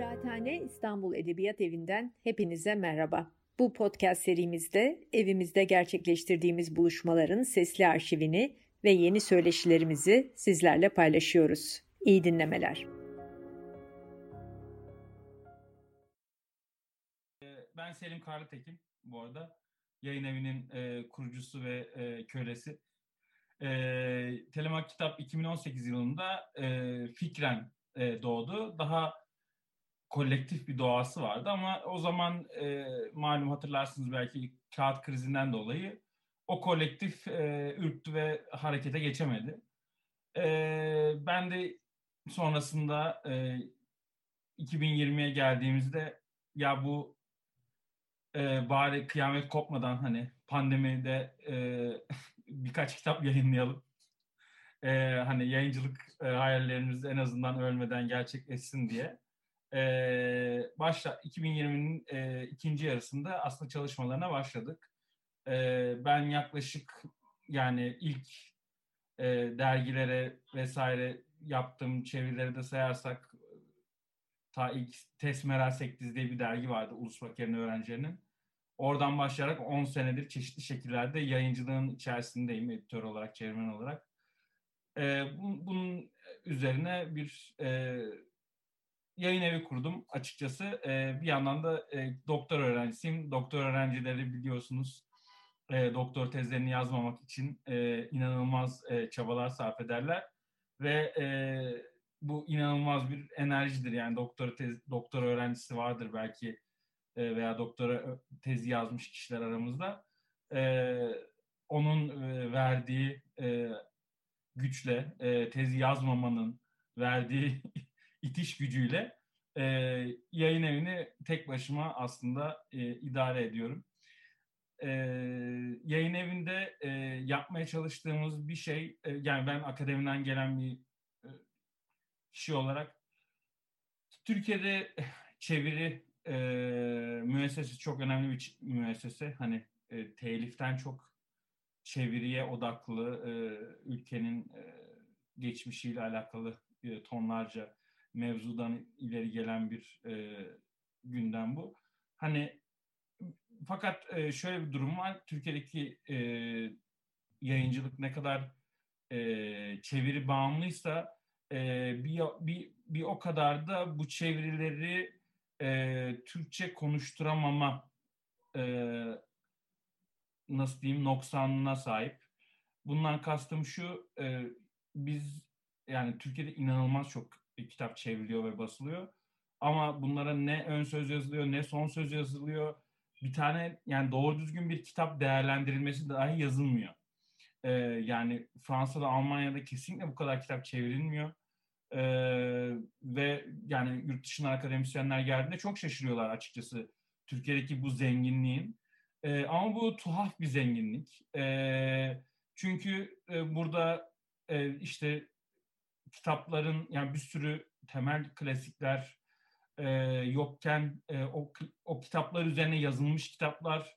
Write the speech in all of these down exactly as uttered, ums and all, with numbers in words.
Ratane İstanbul Edebiyat Evi'nden hepinize merhaba. Bu podcast serimizde evimizde gerçekleştirdiğimiz buluşmaların sesli arşivini ve yeni söyleşilerimizi sizlerle paylaşıyoruz. İyi dinlemeler. Ben Selim Karlıtekin, bu arada yayın evinin e, kurucusu ve e, kölesi. E, Telemak Kitap iki bin on sekiz yılında e, fikren e, doğdu. Daha kolektif bir doğası vardı ama o zaman e, malum hatırlarsınız belki kağıt krizinden dolayı o kolektif e, ürktü ve harekete geçemedi. E, ben de sonrasında e, iki bin yirmiye geldiğimizde ya bu e, bari kıyamet kopmadan hani pandemide e, birkaç kitap yayınlayalım. E, hani yayıncılık e, hayallerimiz en azından ölmeden gerçekleşsin diye. Ee, başla iki bin yirminin e, ikinci yarısında aslında çalışmalarına başladık. Ee, ben yaklaşık yani ilk e, dergilere vesaire yaptığım çevirileri de sayarsak ta ilk Tesmeral Sektiz diye bir dergi vardı Ulus Bakir'in öğrencilerinin. Oradan başlayarak on senedir çeşitli şekillerde yayıncılığın içerisindeyim editör olarak, çevirmen olarak. Ee, bu, bunun üzerine bir e, yayın evi kurdum açıkçası. Ee, bir yandan da e, doktor öğrencisiyim. Doktor öğrencileri biliyorsunuz e, doktor tezlerini yazmamak için e, inanılmaz e, çabalar sarf ederler. Ve e, bu inanılmaz bir enerjidir. Yani doktor tez, doktor öğrencisi vardır belki e, veya doktora tezi yazmış kişiler aramızda. E, onun e, verdiği e, güçle, e, tezi yazmamanın verdiği itiş gücüyle e, yayın evini tek başıma aslında e, idare ediyorum. E, yayın evinde e, yapmaya çalıştığımız bir şey, e, yani ben akademiden gelen bir e, kişi olarak Türkiye'de çeviri e, müessesesi çok önemli bir müessese. Hani e, teliften çok çeviriye odaklı e, ülkenin e, geçmişiyle alakalı e, tonlarca mevzudan ileri gelen bir e, gündem bu. Hani fakat e, şöyle bir durum var. Türkiye'deki e, yayıncılık ne kadar e, çeviri bağımlıysa e, bir, bir, bir o kadar da bu çevirileri e, Türkçe konuşturamama e, nasıl diyeyim noksanlığına sahip. Bundan kastım şu e, biz yani Türkiye'de inanılmaz çok kitap çevriliyor ve basılıyor. Ama bunlara ne ön söz yazılıyor, ne son söz yazılıyor. Bir tane yani doğru düzgün bir kitap değerlendirilmesi dahi yazılmıyor. Ee, yani Fransa'da, Almanya'da kesinlikle bu kadar kitap çevrilmiyor. Ee, ve yani yurt dışından akademisyenler geldiğinde çok şaşırıyorlar açıkçası Türkiye'deki bu zenginliğin. Ee, ama bu tuhaf bir zenginlik. Ee, çünkü e, burada e, işte kitapların yani bir sürü temel klasikler e, yokken e, o, o kitaplar üzerine yazılmış kitaplar,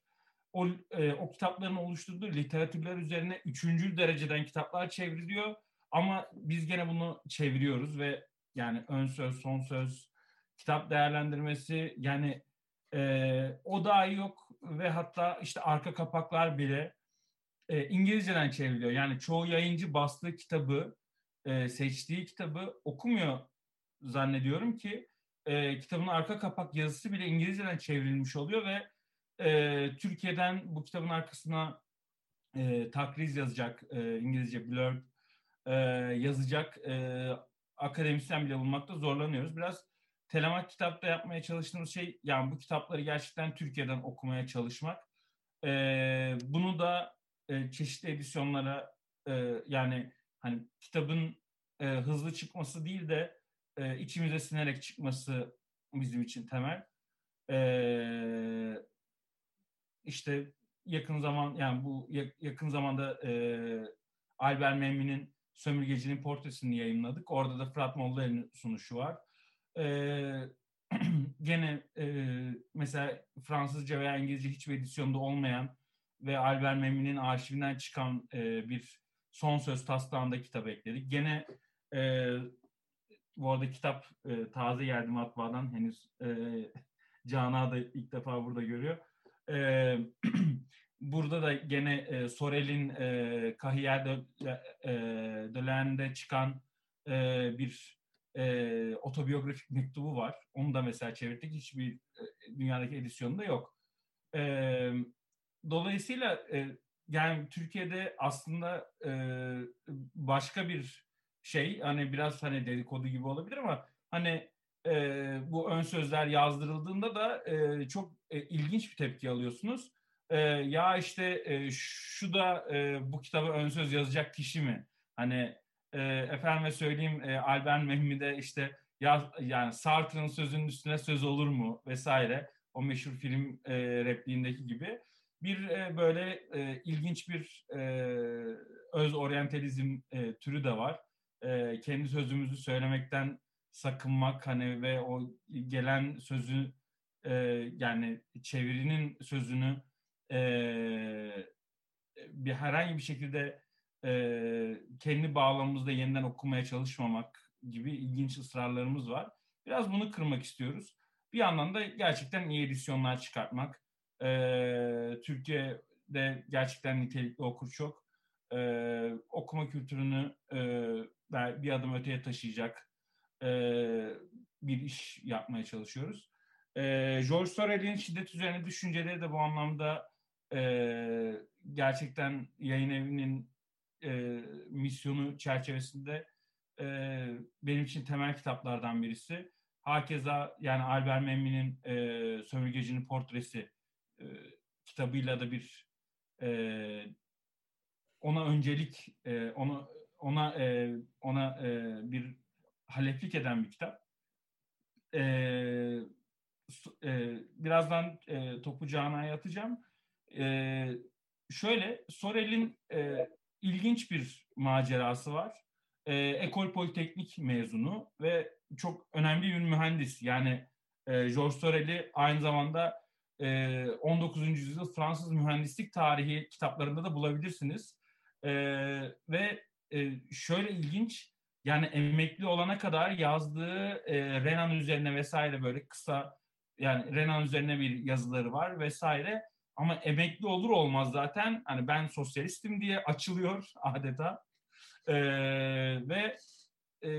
o, e, o kitapların oluşturduğu literatürler üzerine üçüncü dereceden kitaplar çevriliyor. Ama biz gene bunu çeviriyoruz ve yani ön söz, son söz, kitap değerlendirmesi yani e, o dahi yok ve hatta işte arka kapaklar bile e, İngilizceden çevriliyor. Yani çoğu yayıncı bastığı kitabı Ee, seçtiği kitabı okumuyor zannediyorum ki e, kitabın arka kapak yazısı bile İngilizceden çevrilmiş oluyor ve e, Türkiye'den bu kitabın arkasına e, takriz yazacak, e, İngilizce blurb e, yazacak e, akademisyen bile bulmakta zorlanıyoruz. Biraz Telemak Kitap'ta yapmaya çalıştığımız şey yani bu kitapları gerçekten Türkiye'den okumaya çalışmak. E, bunu da e, çeşitli edisyonlara e, yani hani kitabın e, hızlı çıkması değil de e, içimize sinerek çıkması bizim için temel. E, işte yakın zaman yani bu yakın zamanda e, Albert Memmi'nin Sömürgecinin Portresini yayımladık. Orada da Fırat Molle'nin sunuşu var. E, gene e, mesela Fransızca veya İngilizce hiçbir edisyonda olmayan ve Albert Memmi'nin arşivinden çıkan e, bir Son Söz taslağında kitap ekledik. Gene e, Bu arada kitap e, taze geldi matbaadan. Henüz e, Cana da ilk defa burada görüyor. E, burada da gene e, Sorel'in e, Cahiers de, e, de l'Ain'de çıkan e, bir e, otobiyografik mektubu var. Onu da mesela çevirdik. Hiçbir e, dünyadaki edisyonunda yok. E, dolayısıyla e, yani Türkiye'de aslında e, başka bir şey, hani biraz hani dedikodu gibi olabilir ama hani e, bu ön sözler yazdırıldığında da e, çok e, ilginç bir tepki alıyorsunuz. E, ya işte e, şu da e, bu kitaba ön söz yazacak kişi mi? Hani e, efendime söyleyeyim e, Albert Memmi de işte ya, yani Sartre'ın sözünün üstüne söz olur mu vesaire, o meşhur film e, repliğindeki gibi bir e, böyle e, ilginç bir e, öz oryantalizm e, türü de var. Kendi sözümüzü söylemekten sakınmak hani ve o gelen sözü e, yani çevirinin sözünü e, bir herhangi bir şekilde e, kendi bağlamımızda yeniden okumaya çalışmamak gibi ilginç ısrarlarımız var. Biraz bunu kırmak istiyoruz. Bir yandan da gerçekten iyi edisyonlar çıkartmak. E, Türkiye'de gerçekten nitelikli okur çok. E, okuma kültürünü e, bir adım öteye taşıyacak e, bir iş yapmaya çalışıyoruz. E, Georges Sorel'in şiddet üzerine düşünceleri de bu anlamda e, gerçekten yayın evinin e, misyonu çerçevesinde e, benim için temel kitaplardan birisi. Hakeza yani Albert Memmi'nin e, Sömürgecinin Portresi e, kitabıyla da bir e, ona öncelik, e, ona Ona e, ona e, bir haleflik eden bir kitap. E, e, birazdan e, topu Cana'ya atacağım. E, şöyle, Sorel'in e, ilginç bir macerası var. E, Ecole Polytechnique mezunu ve çok önemli bir mühendis. Yani e, Georges Sorel'i aynı zamanda e, on dokuzuncu yüzyıl Fransız mühendislik tarihi kitaplarında da bulabilirsiniz. E, ve Ee, şöyle ilginç, yani emekli olana kadar yazdığı e, Renan üzerine vesaire böyle kısa, yani Renan üzerine bir yazıları var vesaire. Ama emekli olur olmaz zaten hani ben sosyalistim diye açılıyor adeta ee, ve e,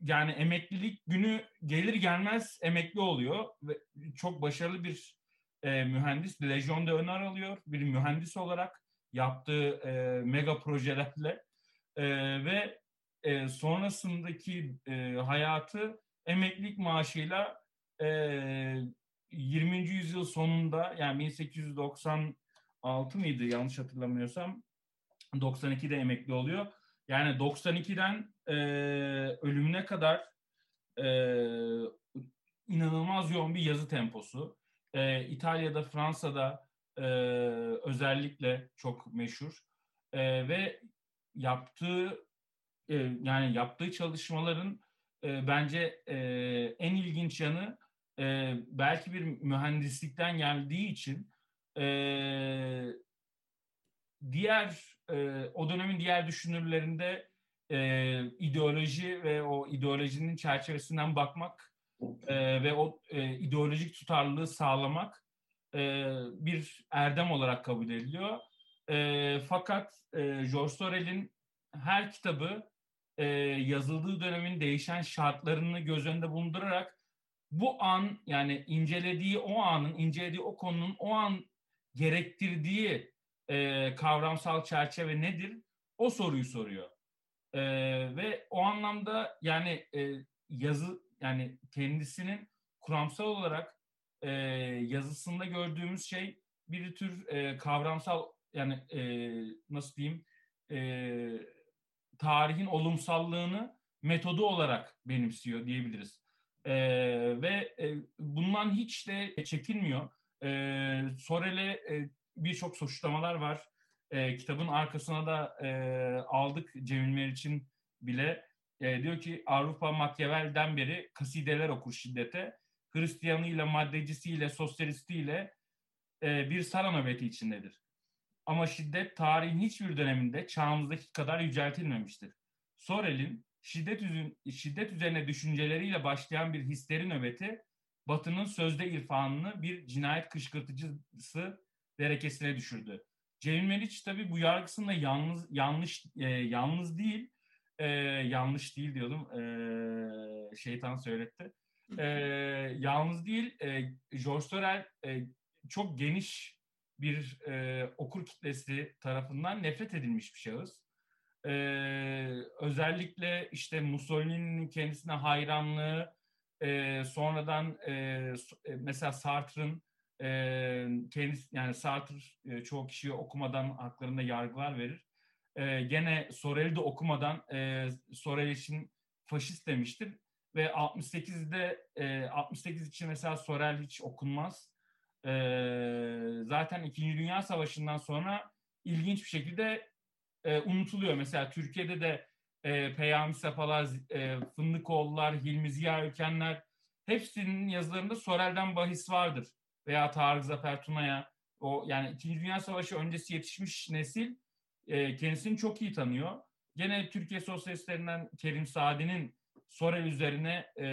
yani emeklilik günü gelir gelmez emekli oluyor ve çok başarılı bir e, mühendis, Légion d'Honneur alıyor bir mühendis olarak yaptığı e, mega projelerle. Ee, ve e, sonrasındaki e, hayatı emeklilik maaşıyla e, yirminci yüzyıl sonunda, yani bin sekiz yüz doksan altı mıydı yanlış hatırlamıyorsam, doksan ikide emekli oluyor. Yani doksan ikiden e, ölümüne kadar e, inanılmaz yoğun bir yazı temposu. E, İtalya'da, Fransa'da e, özellikle çok meşhur e, ve yaptığı e, yani yaptığı çalışmaların e, bence e, en ilginç yanı e, belki bir mühendislikten geldiği için e, diğer e, o dönemin diğer düşünürlerinde e, ideoloji ve o ideolojinin çerçevesinden bakmak e, ve o e, ideolojik tutarlılığı sağlamak e, bir erdem olarak kabul ediliyor. E, fakat e, Georges Sorel'in her kitabı e, yazıldığı dönemin değişen şartlarını göz önünde bulundurarak bu an, yani incelediği o anın, incelediği o konunun o an gerektirdiği e, kavramsal çerçeve nedir? O soruyu soruyor. E, ve o anlamda yani e, yazı, yani kendisinin kuramsal olarak e, yazısında gördüğümüz şey bir tür e, kavramsal, yani e, nasıl diyeyim, e, tarihin olumsallığını metodu olarak benimsiyor diyebiliriz. E, ve e, bundan hiç de çekinmiyor. E, Sorel'e e, birçok suçlamalar var. E, kitabın arkasına da e, aldık Cemil Meriç'in bile. E, diyor ki Avrupa Machiavelli'den beri kasideler okur şiddete. Hristiyanıyla, maddecisiyle, sosyalistiyle e, bir sara nöbeti içindedir. Ama şiddet tarihin hiçbir döneminde çağımızdaki kadar yüceltilmemiştir. Sorel'in şiddet, üzün, şiddet üzerine düşünceleriyle başlayan bir hislerin nöbeti, Batı'nın sözde irfanını bir cinayet kışkırtıcısı derekesine düşürdü. Cemil Meriç tabii bu yargısında yalnız, yanlış e, yalnız değil, e, yanlış değil diyordum, e, şeytan söyletti. E, yalnız değil, e, Georges Sorel e, çok geniş bir e, okur kitlesi tarafından nefret edilmiş bir şahıs. E, özellikle işte Mussolini'nin kendisine hayranlığı, e, sonradan e, mesela Sartre'ın, E, kendisi, yani Sartre e, çoğu kişiyi okumadan haklarında yargılar verir. E, gene Sorel'i de okumadan e, Sorel için faşist demiştir ve altmış sekizde e, altmış sekiz için mesela Sorel hiç okunmaz. E, zaten İkinci Dünya Savaşı'ndan sonra ilginç bir şekilde e, unutuluyor. Mesela Türkiye'de de e, Peyami Safalar, e, Fındıkoğullar, Hilmi Ziya Ülkener, hepsinin yazılarında Sorel'den bahis vardır. Veya Tarık Zafer Tuna'ya, o yani İkinci Dünya Savaşı öncesi yetişmiş nesil e, kendisini çok iyi tanıyor. Gene Türkiye sosyalistlerinden Kerim Saadi'nin Sorel üzerine e,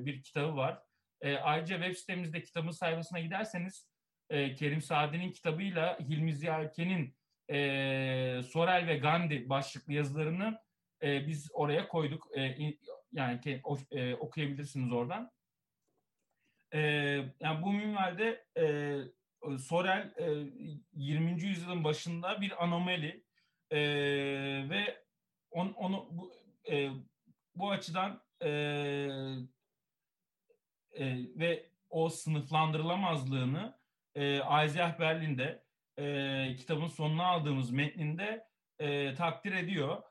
bir kitabı var. E, ayrıca web sitemizde kitabın sayfasına giderseniz e, Kerim Saadi'nin kitabıyla Hilmi Ziya Ülken'in e, Sorel ve Gandhi başlıklı yazılarını e, biz oraya koyduk. E, yani o, e, okuyabilirsiniz oradan. Ee, yani bu minvalde e, Sorel e, yirminci yüzyılın başında bir anomali e, ve on, onu bu, e, bu açıdan e, e, ve o sınıflandırılamazlığını e, Isaiah Berlin'de e, kitabın sonuna aldığımız metninde e, takdir ediyor.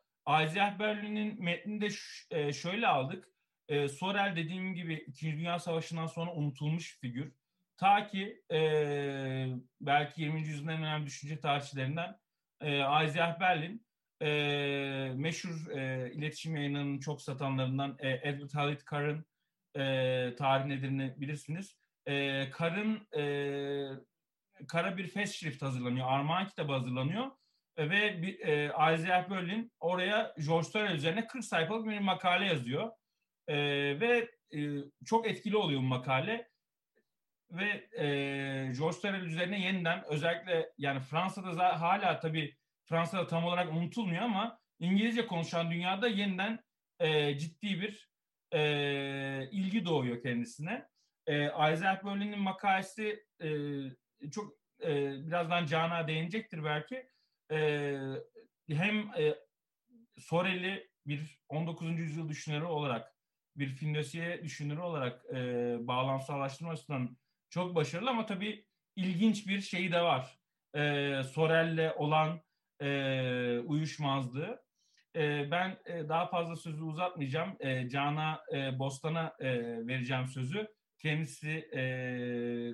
Isaiah Berlin'in metninde ş- e, şöyle aldık. E, Sorel dediğim gibi İkinci Dünya Savaşı'ndan sonra unutulmuş figür. Ta ki e, belki yirminci yüzyılın en önemli düşünce tarihçilerinden e, Isaiah Berlin, e, meşhur e, iletişim yayınlarının çok satanlarından e, Edward Hallett Carr'ın e, tarih nedir'ini bilirsiniz. E, Carr'ın e, Carr'a bir festschrift hazırlanıyor, armağan kitabı hazırlanıyor e, ve e, Isaiah Berlin oraya Georges Sorel üzerine kırk sayfalık bir makale yazıyor. Ee, ve e, çok etkili oluyor bu makale ve e, Georges Sorel üzerine yeniden, özellikle yani Fransa'da za- hala tabii Fransa'da tam olarak unutulmuyor ama İngilizce konuşan dünyada yeniden e, ciddi bir e, ilgi doğuyor kendisine. E, Isaac Berlin'in makalesi e, çok e, birazdan Cana değinecektir belki. E, hem e, Sorel'i bir on dokuzuncu yüzyıl düşünürü olarak, bir Findösiye düşünürü olarak e, bağlamsallaştırma açısından çok başarılı ama tabii ilginç bir şey de var. E, Sorel'le olan e, uyuşmazlığı. E, ben e, daha fazla sözü uzatmayacağım. E, Cana e, Bostan'a e, vereceğim sözü. Kendisi e,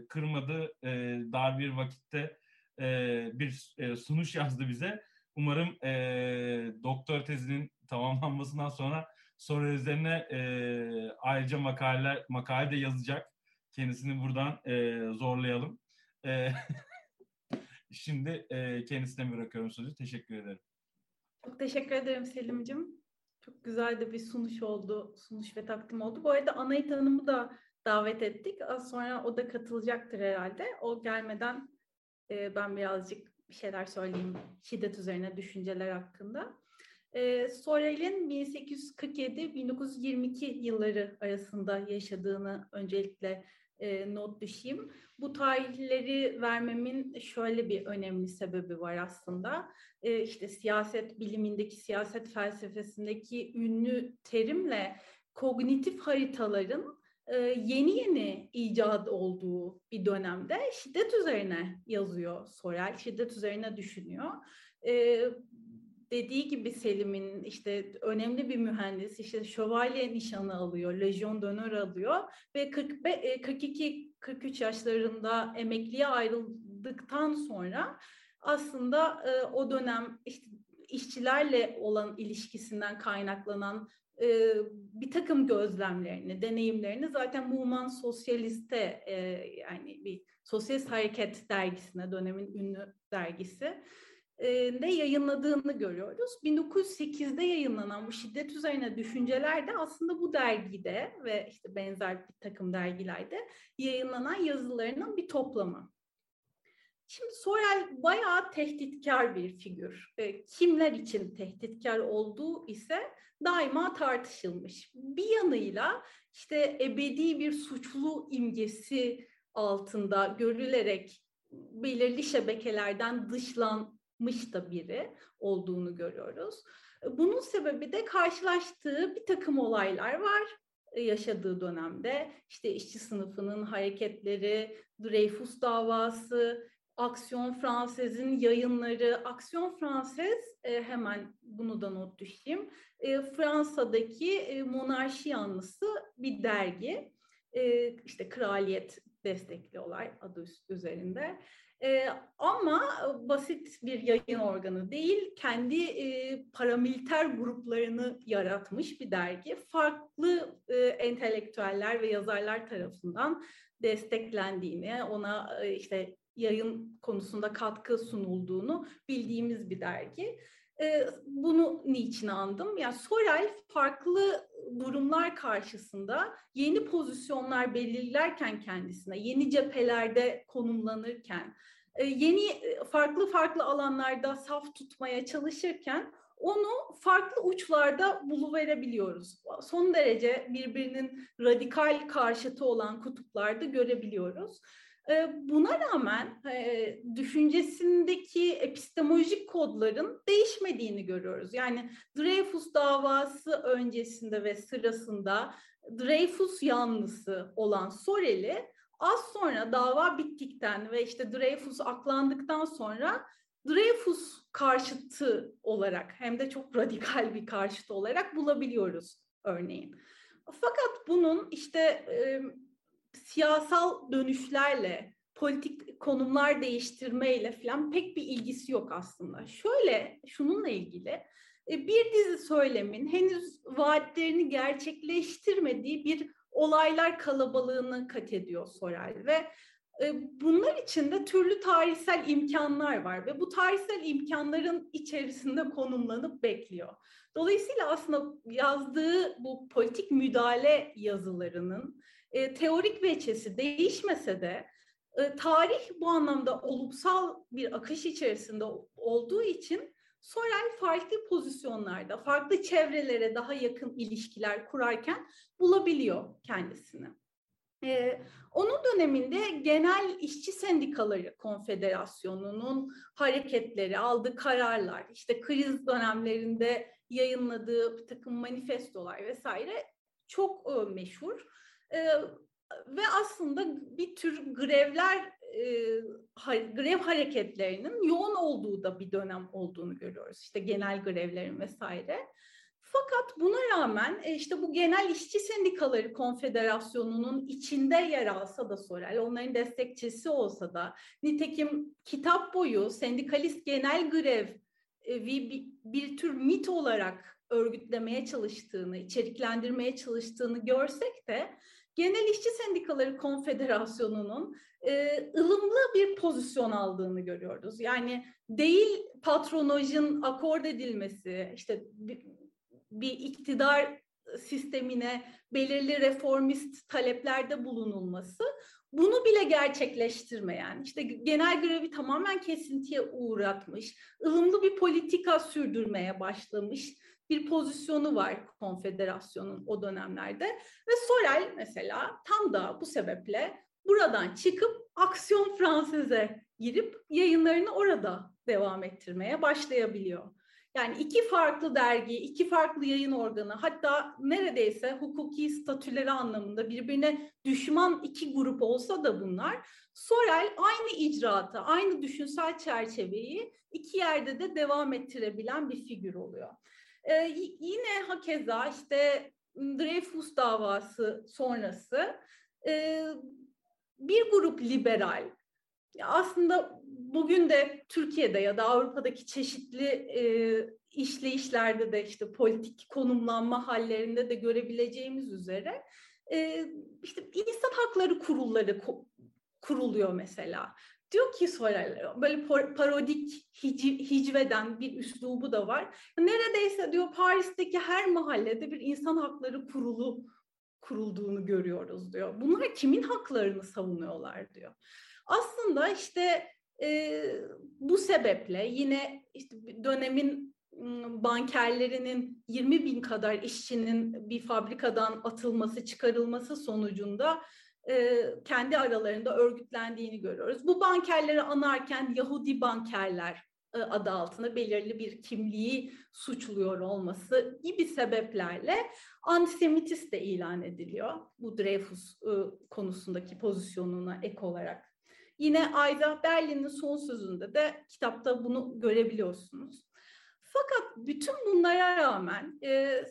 kırmadı, e, dar bir vakitte e, bir e, sunuş yazdı bize. Umarım e, doktor tezinin tamamlanmasından sonra Sorel üzerine e, ayrıca makale, makale de yazacak. Kendisini buradan e, zorlayalım. E, şimdi e, kendisine bırakıyorum sözü. Teşekkür ederim. Çok teşekkür ederim Selim'cim. Çok güzel de bir sunuş oldu. Sunuş ve takdim oldu. Bu arada Anayit Hanım'ı da davet ettik. Az sonra o da katılacaktır herhalde. O gelmeden e, ben birazcık bir şeyler söyleyeyim. Şiddet üzerine düşünceler hakkında. E, Sorel'in bin sekiz yüz kırk yedi - bin dokuz yüz yirmi iki yılları arasında yaşadığını öncelikle e, not düşeyim. Bu tarihleri vermemin şöyle bir önemli sebebi var aslında. E, işte siyaset bilimindeki, siyaset felsefesindeki ünlü terimle kognitif haritaların e, yeni yeni icat olduğu bir dönemde şiddet üzerine yazıyor Sorel, şiddet üzerine düşünüyor. E, Dediği gibi Selim'in işte önemli bir mühendis, işte şövalye nişanı alıyor, Légion d'Honneur alıyor ve kırk iki kırk üç yaşlarında emekliye ayrıldıktan sonra aslında o dönem işte işçilerle olan ilişkisinden kaynaklanan bir takım gözlemlerini, deneyimlerini zaten Muğman Sosyalist'e, yani bir sosyalist hareket dergisine, dönemin ünlü dergisi, de yayınladığını görüyoruz. bin dokuz yüz sekizde yayınlanan bu şiddet üzerine düşünceler de aslında bu dergide ve işte benzer bir takım dergilerde yayınlanan yazılarının bir toplamı. Şimdi Sorel bayağı tehditkar bir figür. Kimler için tehditkar olduğu ise daima tartışılmış. Bir yanıyla işte ebedi bir suçlu imgesi altında görülerek belirli şebekelerden dışlanmış da biri olduğunu görüyoruz. Bunun sebebi de karşılaştığı bir takım olaylar var. Yaşadığı dönemde işte işçi sınıfının hareketleri, Dreyfus davası, Aksiyon Fransız'ın yayınları. Aksiyon Fransız, hemen bunu da not düşeyim, Fransa'daki monarşi yanlısı bir dergi. İşte kraliyet destekliyorlar adı üzerinde. Ama basit bir yayın organı değil, kendi paramiliter gruplarını yaratmış bir dergi. Farklı entelektüeller ve yazarlar tarafından desteklendiğini, ona işte yayın konusunda katkı sunulduğunu bildiğimiz bir dergi. Bunu niçin andım? Yani Sorel farklı durumlar karşısında yeni pozisyonlar belirlerken kendisine, yeni cephelerde konumlanırken, yeni farklı farklı alanlarda saf tutmaya çalışırken onu farklı uçlarda buluverebiliyoruz. Son derece birbirinin radikal karşıtı olan kutuplarda görebiliyoruz. Buna rağmen düşüncesindeki epistemolojik kodların değişmediğini görüyoruz. Yani Dreyfus davası öncesinde ve sırasında Dreyfus yanlısı olan Sorel'i az sonra dava bittikten ve işte Dreyfus aklandıktan sonra Dreyfus karşıtı olarak, hem de çok radikal bir karşıtı olarak bulabiliyoruz örneğin. Fakat bunun işte siyasal dönüşlerle, politik konumlar değiştirmeyle falan pek bir ilgisi yok aslında. Şöyle, şununla ilgili bir dizi söylemin henüz vaatlerini gerçekleştirmediği bir olaylar kalabalığını kat ediyor Sorel ve bunlar içinde türlü tarihsel imkanlar var ve bu tarihsel imkanların içerisinde konumlanıp bekliyor. Dolayısıyla aslında yazdığı bu politik müdahale yazılarının e, teorik veçesi değişmese de e, tarih bu anlamda olumsal bir akış içerisinde olduğu için Sorel farklı pozisyonlarda, farklı çevrelere daha yakın ilişkiler kurarken bulabiliyor kendisini. Ee, onun döneminde genel işçi sendikaları konfederasyonunun hareketleri, aldığı kararlar, işte kriz dönemlerinde yayınladığı bir takım manifestolar vesaire çok e, meşhur e, ve aslında bir tür grevler, e, grev hareketlerinin yoğun olduğu da bir dönem olduğunu görüyoruz. İşte genel grevlerin vesaire. Fakat buna rağmen işte bu genel işçi sendikaları konfederasyonunun içinde yer alsa da Sorel, onların destekçisi olsa da, nitekim kitap boyu sendikalist genel grevi bir, bir tür mit olarak örgütlemeye çalıştığını, içeriklendirmeye çalıştığını görsek de genel işçi sendikaları konfederasyonunun e, ılımlı bir pozisyon aldığını görüyoruz. Yani değil patronajın akord edilmesi, işte bir, bir iktidar sistemine belirli reformist taleplerde bulunulması, bunu bile gerçekleştirmeyen, işte genel grevi tamamen kesintiye uğratmış, ılımlı bir politika sürdürmeye başlamış bir pozisyonu var konfederasyonun o dönemlerde. Ve Sorel mesela tam da bu sebeple buradan çıkıp Aksiyon Fransız'a girip yayınlarını orada devam ettirmeye başlayabiliyor. Yani iki farklı dergi, iki farklı yayın organı, hatta neredeyse hukuki statüleri anlamında birbirine düşman iki grup olsa da bunlar, Sorel aynı icraatı, aynı düşünsel çerçeveyi iki yerde de devam ettirebilen bir figür oluyor. Ee, yine hakeza işte Dreyfus davası sonrası e, bir grup liberal, aslında bugün de Türkiye'de ya da Avrupa'daki çeşitli e, işleyişlerde de işte politik konumlanma hallerinde de görebileceğimiz üzere e, işte insan hakları kurulları ko- kuruluyor mesela. Diyor ki Sorel, böyle parodik hicveden bir üslubu da var. Neredeyse diyor Paris'teki her mahallede bir insan hakları kurulu kurulduğunu görüyoruz diyor. Bunlar kimin haklarını savunuyorlar diyor. Aslında işte e, bu sebeple yine işte dönemin bankerlerinin yirmi bin kadar işçinin bir fabrikadan atılması, çıkarılması sonucunda kendi aralarında örgütlendiğini görüyoruz. Bu bankerleri anarken Yahudi bankerler adı altında belirli bir kimliği suçluyor olması gibi sebeplerle antisemitist de ilan ediliyor. Bu Dreyfus konusundaki pozisyonuna ek olarak. Yine Isaiah Berlin'in son sözünde de kitapta bunu görebiliyorsunuz. Fakat bütün bunlara rağmen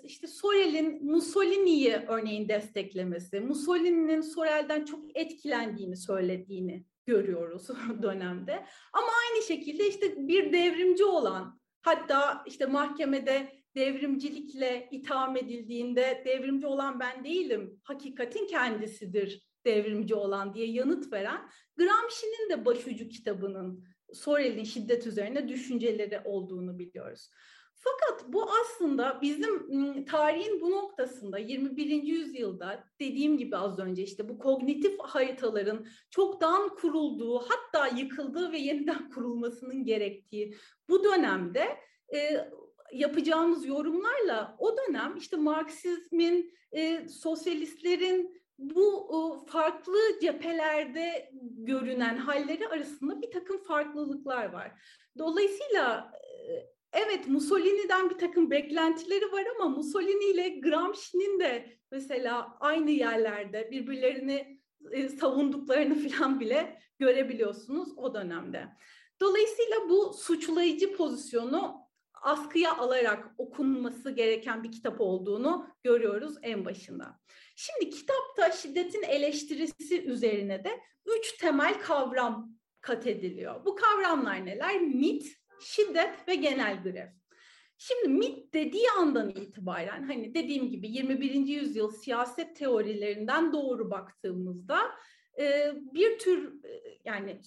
işte Sorel'in Mussolini'yi örneğin desteklemesi, Mussolini'nin Sorel'den çok etkilendiğini söylediğini görüyoruz dönemde. Ama aynı şekilde işte bir devrimci olan, hatta işte mahkemede devrimcilikle itham edildiğinde devrimci olan ben değilim, hakikatin kendisidir devrimci olan diye yanıt veren Gramsci'nin de başucu kitabının Sorel'in şiddet üzerine düşünceleri olduğunu biliyoruz. Fakat bu aslında bizim tarihin bu noktasında yirmi birinci yüzyılda dediğim gibi az önce işte bu kognitif haritaların çoktan kurulduğu, hatta yıkıldığı ve yeniden kurulmasının gerektiği bu dönemde e, yapacağımız yorumlarla o dönem işte Marksizmin, e, sosyalistlerin bu farklı cephelerde görünen halleri arasında bir takım farklılıklar var. Dolayısıyla evet Mussolini'den bir takım beklentileri var ama Mussolini ile Gramsci'nin de mesela aynı yerlerde birbirlerini savunduklarını falan bile görebiliyorsunuz o dönemde. Dolayısıyla bu suçlayıcı pozisyonu askıya alarak okunması gereken bir kitap olduğunu görüyoruz en başında. Şimdi kitapta şiddetin eleştirisi üzerine de üç temel kavram kat ediliyor. Bu kavramlar neler? Mit, şiddet ve genel grev. Şimdi mit dediği andan itibaren hani dediğim gibi yirmi birinci yüzyıl siyaset teorilerinden doğru baktığımızda bir tür yani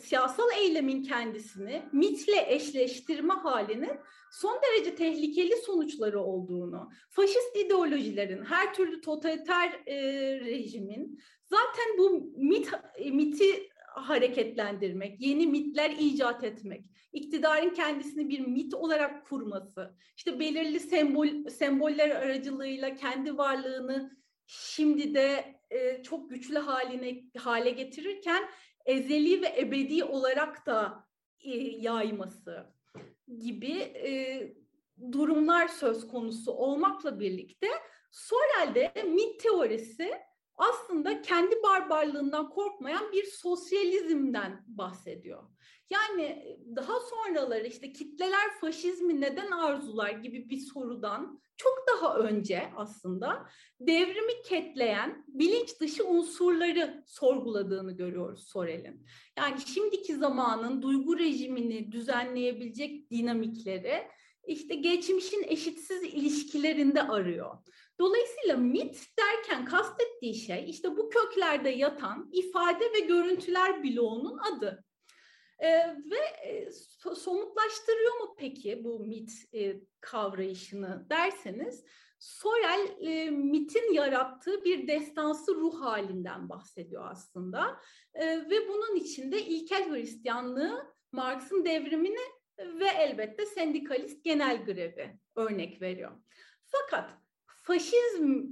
siyasal eylemin kendisini mitle eşleştirme halinin son derece tehlikeli sonuçları olduğunu, faşist ideolojilerin, her türlü totaliter e, rejimin zaten bu mit, miti hareketlendirmek, yeni mitler icat etmek, iktidarın kendisini bir mit olarak kurması, işte belirli sembol, semboller aracılığıyla kendi varlığını şimdi de e, çok güçlü haline hale getirirken ezeli ve ebedi olarak da e, yayması gibi e, durumlar söz konusu olmakla birlikte Sorel'de mit teorisi aslında kendi barbarlığından korkmayan bir sosyalizmden bahsediyor. Yani daha sonraları işte kitleler faşizmi neden arzular gibi bir sorudan çok daha önce aslında devrimi ketleyen bilinç dışı unsurları sorguladığını görüyoruz Sorel'in. Yani şimdiki zamanın duygu rejimini düzenleyebilecek dinamikleri işte geçmişin eşitsiz ilişkilerinde arıyor. Dolayısıyla mit derken kastettiği şey işte bu köklerde yatan ifade ve görüntüler bloğunun adı. Ee, ve so- somutlaştırıyor mu peki bu mit e, kavrayışını derseniz, Sorel e, mitin yarattığı bir destansı ruh halinden bahsediyor aslında. E, ve bunun içinde ilkel Hristiyanlığı, Marx'ın devrimini ve elbette sendikalist genel grevi örnek veriyor. Fakat faşizm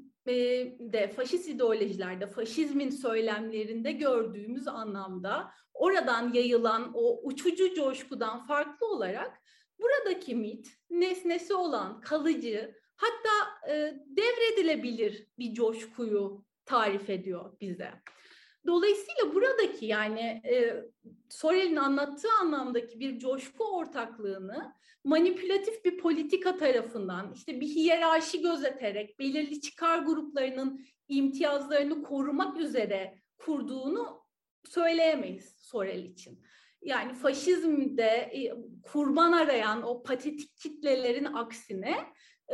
de, faşist ideolojilerde, faşizmin söylemlerinde gördüğümüz anlamda oradan yayılan o uçucu coşkudan farklı olarak buradaki mit nesnesi olan, kalıcı, hatta e, devredilebilir bir coşkuyu tarif ediyor bize. Dolayısıyla buradaki yani e, Sorel'in anlattığı anlamdaki bir coşku ortaklığını manipülatif bir politika tarafından işte bir hiyerarşi gözeterek belirli çıkar gruplarının imtiyazlarını korumak üzere kurduğunu söyleyemeyiz Sorel için. Yani faşizmde e, kurban arayan o patetik kitlelerin aksine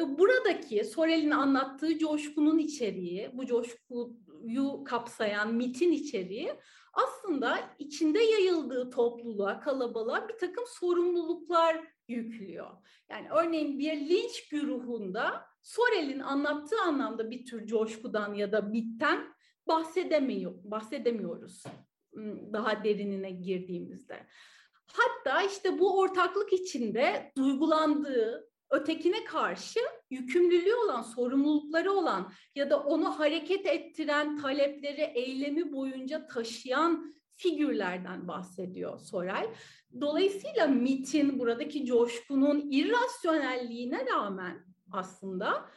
Buradaki Sorel'in anlattığı coşkunun içeriği, bu coşkuyu kapsayan mitin içeriği aslında içinde yayıldığı topluluğa, kalabalığa bir takım sorumluluklar yüklüyor. Yani örneğin bir linç güruhunda Sorel'in anlattığı anlamda bir tür coşkudan ya da bitten bahsedemiyor, bahsedemiyoruz daha derinine girdiğimizde. Hatta işte bu ortaklık içinde duygulandığı, ötekine karşı yükümlülüğü olan, sorumlulukları olan ya da onu hareket ettiren talepleri eylemi boyunca taşıyan figürlerden bahsediyor Sorel. Dolayısıyla mitin, buradaki coşkunun irrasyonelliğine rağmen aslında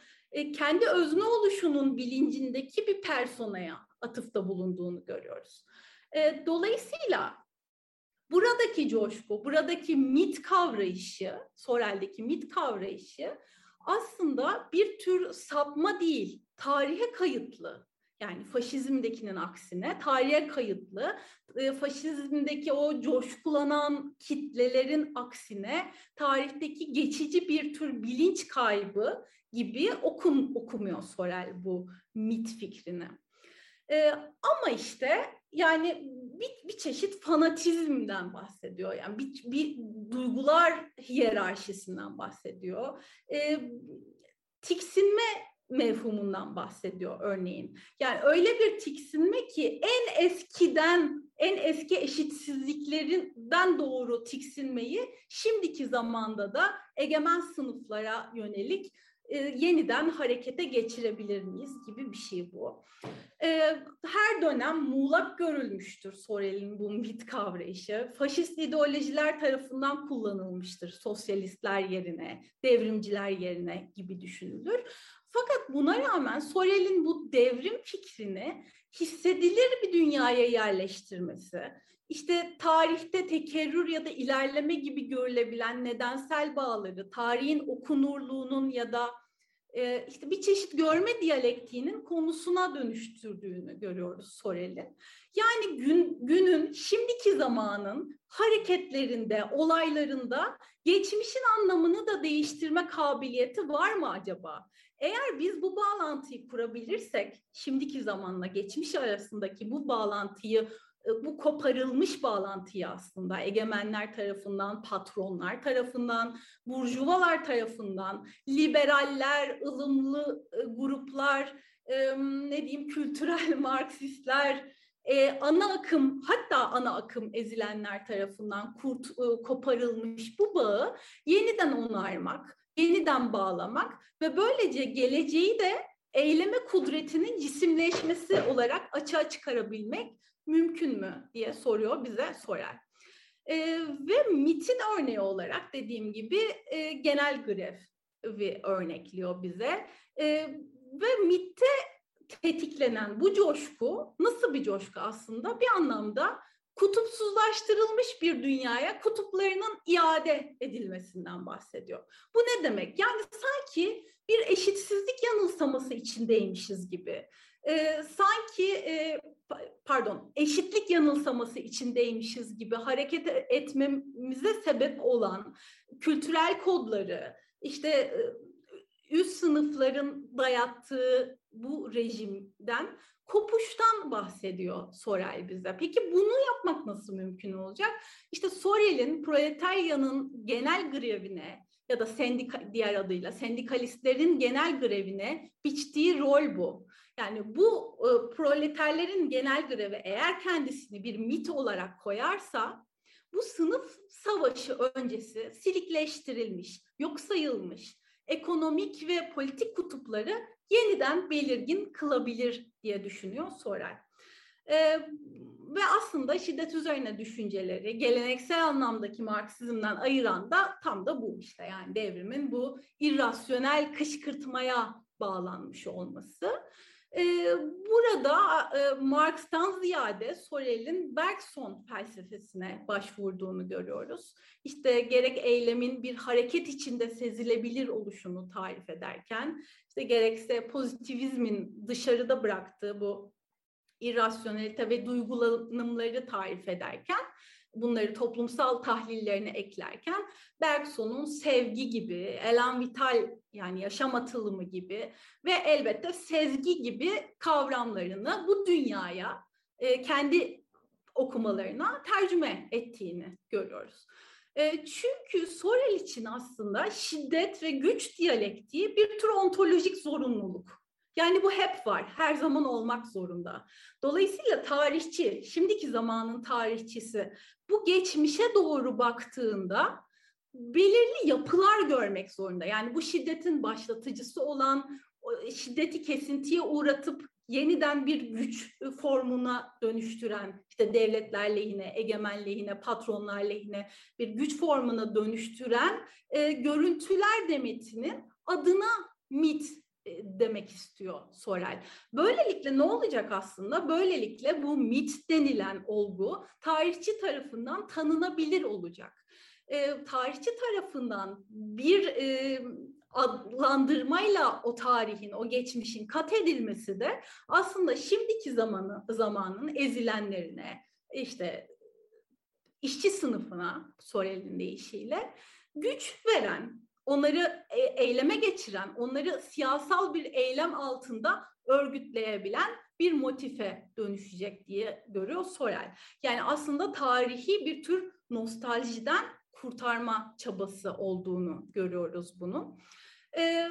kendi özne oluşunun bilincindeki bir personaya atıfta bulunduğunu görüyoruz. Dolayısıyla buradaki coşku, buradaki mit kavrayışı, Sorel'deki mit kavrayışı aslında bir tür sapma değil, tarihe kayıtlı. Yani faşizmdekinin aksine tarihe kayıtlı, faşizmdeki o coşkulanan kitlelerin aksine tarihteki geçici bir tür bilinç kaybı gibi okum, okumuyor Sorel bu mit fikrini. Ee, ama işte yani bir, bir çeşit fanatizmden bahsediyor. Yani bir, bir duygular hiyerarşisinden bahsediyor. Ee, tiksinme mefhumundan bahsediyor örneğin. Yani öyle bir tiksinme ki en eskiden, en eski eşitsizliklerinden doğru tiksinmeyi şimdiki zamanda da egemen sınıflara yönelik E, yeniden harekete geçirebilir miyiz gibi bir şey bu. E, her dönem muğlak görülmüştür Sorel'in bu mit kavrayışı. Faşist ideolojiler tarafından kullanılmıştır sosyalistler yerine, devrimciler yerine gibi düşünülür. Fakat buna rağmen Sorel'in bu devrim fikrini hissedilir bir dünyaya yerleştirmesi, işte tarihte tekerrür ya da ilerleme gibi görülebilen nedensel bağları, tarihin okunurluğunun ya da e, işte bir çeşit görme diyalektiğinin konusuna dönüştürdüğünü görüyoruz Sorel'in. Yani gün, günün, şimdiki zamanın hareketlerinde, olaylarında geçmişin anlamını da değiştirme kabiliyeti var mı acaba? Eğer biz bu bağlantıyı kurabilirsek, şimdiki zamanla geçmiş arasındaki bu bağlantıyı, bu koparılmış bağlantıyı aslında egemenler tarafından, patronlar tarafından, burjuvalar tarafından, liberaller, ılımlı gruplar, ne diyeyim kültürel Marksistler, ana akım, hatta ana akım ezilenler tarafından kurt, koparılmış bu bağı yeniden onarmak, yeniden bağlamak ve böylece geleceği de eyleme kudretinin cisimleşmesi olarak açığa çıkarabilmek mümkün mü diye soruyor bize Sorel. E, ve mitin örneği olarak dediğim gibi e, genel grevi örnekliyor bize. E, ve mitte tetiklenen bu coşku nasıl bir coşku aslında? Bir anlamda kutupsuzlaştırılmış bir dünyaya kutuplarının iade edilmesinden bahsediyor. Bu ne demek? Yani sanki bir eşitsizlik yanılsaması içindeymişiz gibi. Ee, sanki, e, pardon, eşitlik yanılsaması içindeymişiz gibi hareket etmemize sebep olan kültürel kodları, işte üst sınıfların dayattığı bu rejimden, kopuştan bahsediyor Sorel bize. Peki bunu yapmak nasıl mümkün olacak? İşte Sorel'in proletaryanın genel grevine ya da sendika, diğer adıyla sendikalistlerin genel grevine biçtiği rol bu. Yani bu e, proleterlerin genel grevi eğer kendisini bir mit olarak koyarsa, bu sınıf savaşı öncesi silikleştirilmiş, yok sayılmış ekonomik ve politik kutupları yeniden belirgin kılabilir diye düşünüyor Sorel. Ee, ve aslında şiddet üzerine düşünceleri geleneksel anlamdaki Marksizmden ayıran da tam da bu işte. Yani devrimin bu irrasyonel kışkırtmaya bağlanmış olması. Ee, burada e, Marx'tan ziyade Sorel'in Bergson felsefesine başvurduğunu görüyoruz. İşte gerek eylemin bir hareket içinde sezilebilir oluşunu tarif ederken, işte gerekse pozitivizmin dışarıda bıraktığı bu irrasyonelite ve duygulanımları tarif ederken, bunları toplumsal tahlillerine eklerken, Bergson'un sevgi gibi, elan vital yani yaşam atılımı gibi ve elbette sezgi gibi kavramlarını bu dünyaya, e, kendi okumalarına tercüme ettiğini görüyoruz. E, çünkü Sorel için aslında şiddet ve güç diyalektiği bir tür ontolojik zorunluluk. Yani bu hep var, her zaman olmak zorunda. Dolayısıyla tarihçi, şimdiki zamanın tarihçisi bu geçmişe doğru baktığında belirli yapılar görmek zorunda. Yani bu şiddetin başlatıcısı olan, şiddeti kesintiye uğratıp yeniden bir güç formuna dönüştüren, işte devletler lehine, egemen lehine, patronlar lehine bir güç formuna dönüştüren e, görüntüler demetinin adına mit demek istiyor Sorel. Böylelikle ne olacak aslında? Böylelikle bu mit denilen olgu tarihçi tarafından tanınabilir olacak. E, tarihçi tarafından bir e, adlandırmayla o tarihin, o geçmişin kat edilmesi de aslında şimdiki zamanı, zamanın ezilenlerine, işte işçi sınıfına, Sorel'in deyişiyle güç veren, onları eyleme geçiren, onları siyasal bir eylem altında örgütleyebilen bir motife dönüşecek diye görüyor Sorel. Yani aslında tarihi bir tür nostaljiden kurtarma çabası olduğunu görüyoruz bunun. Ee,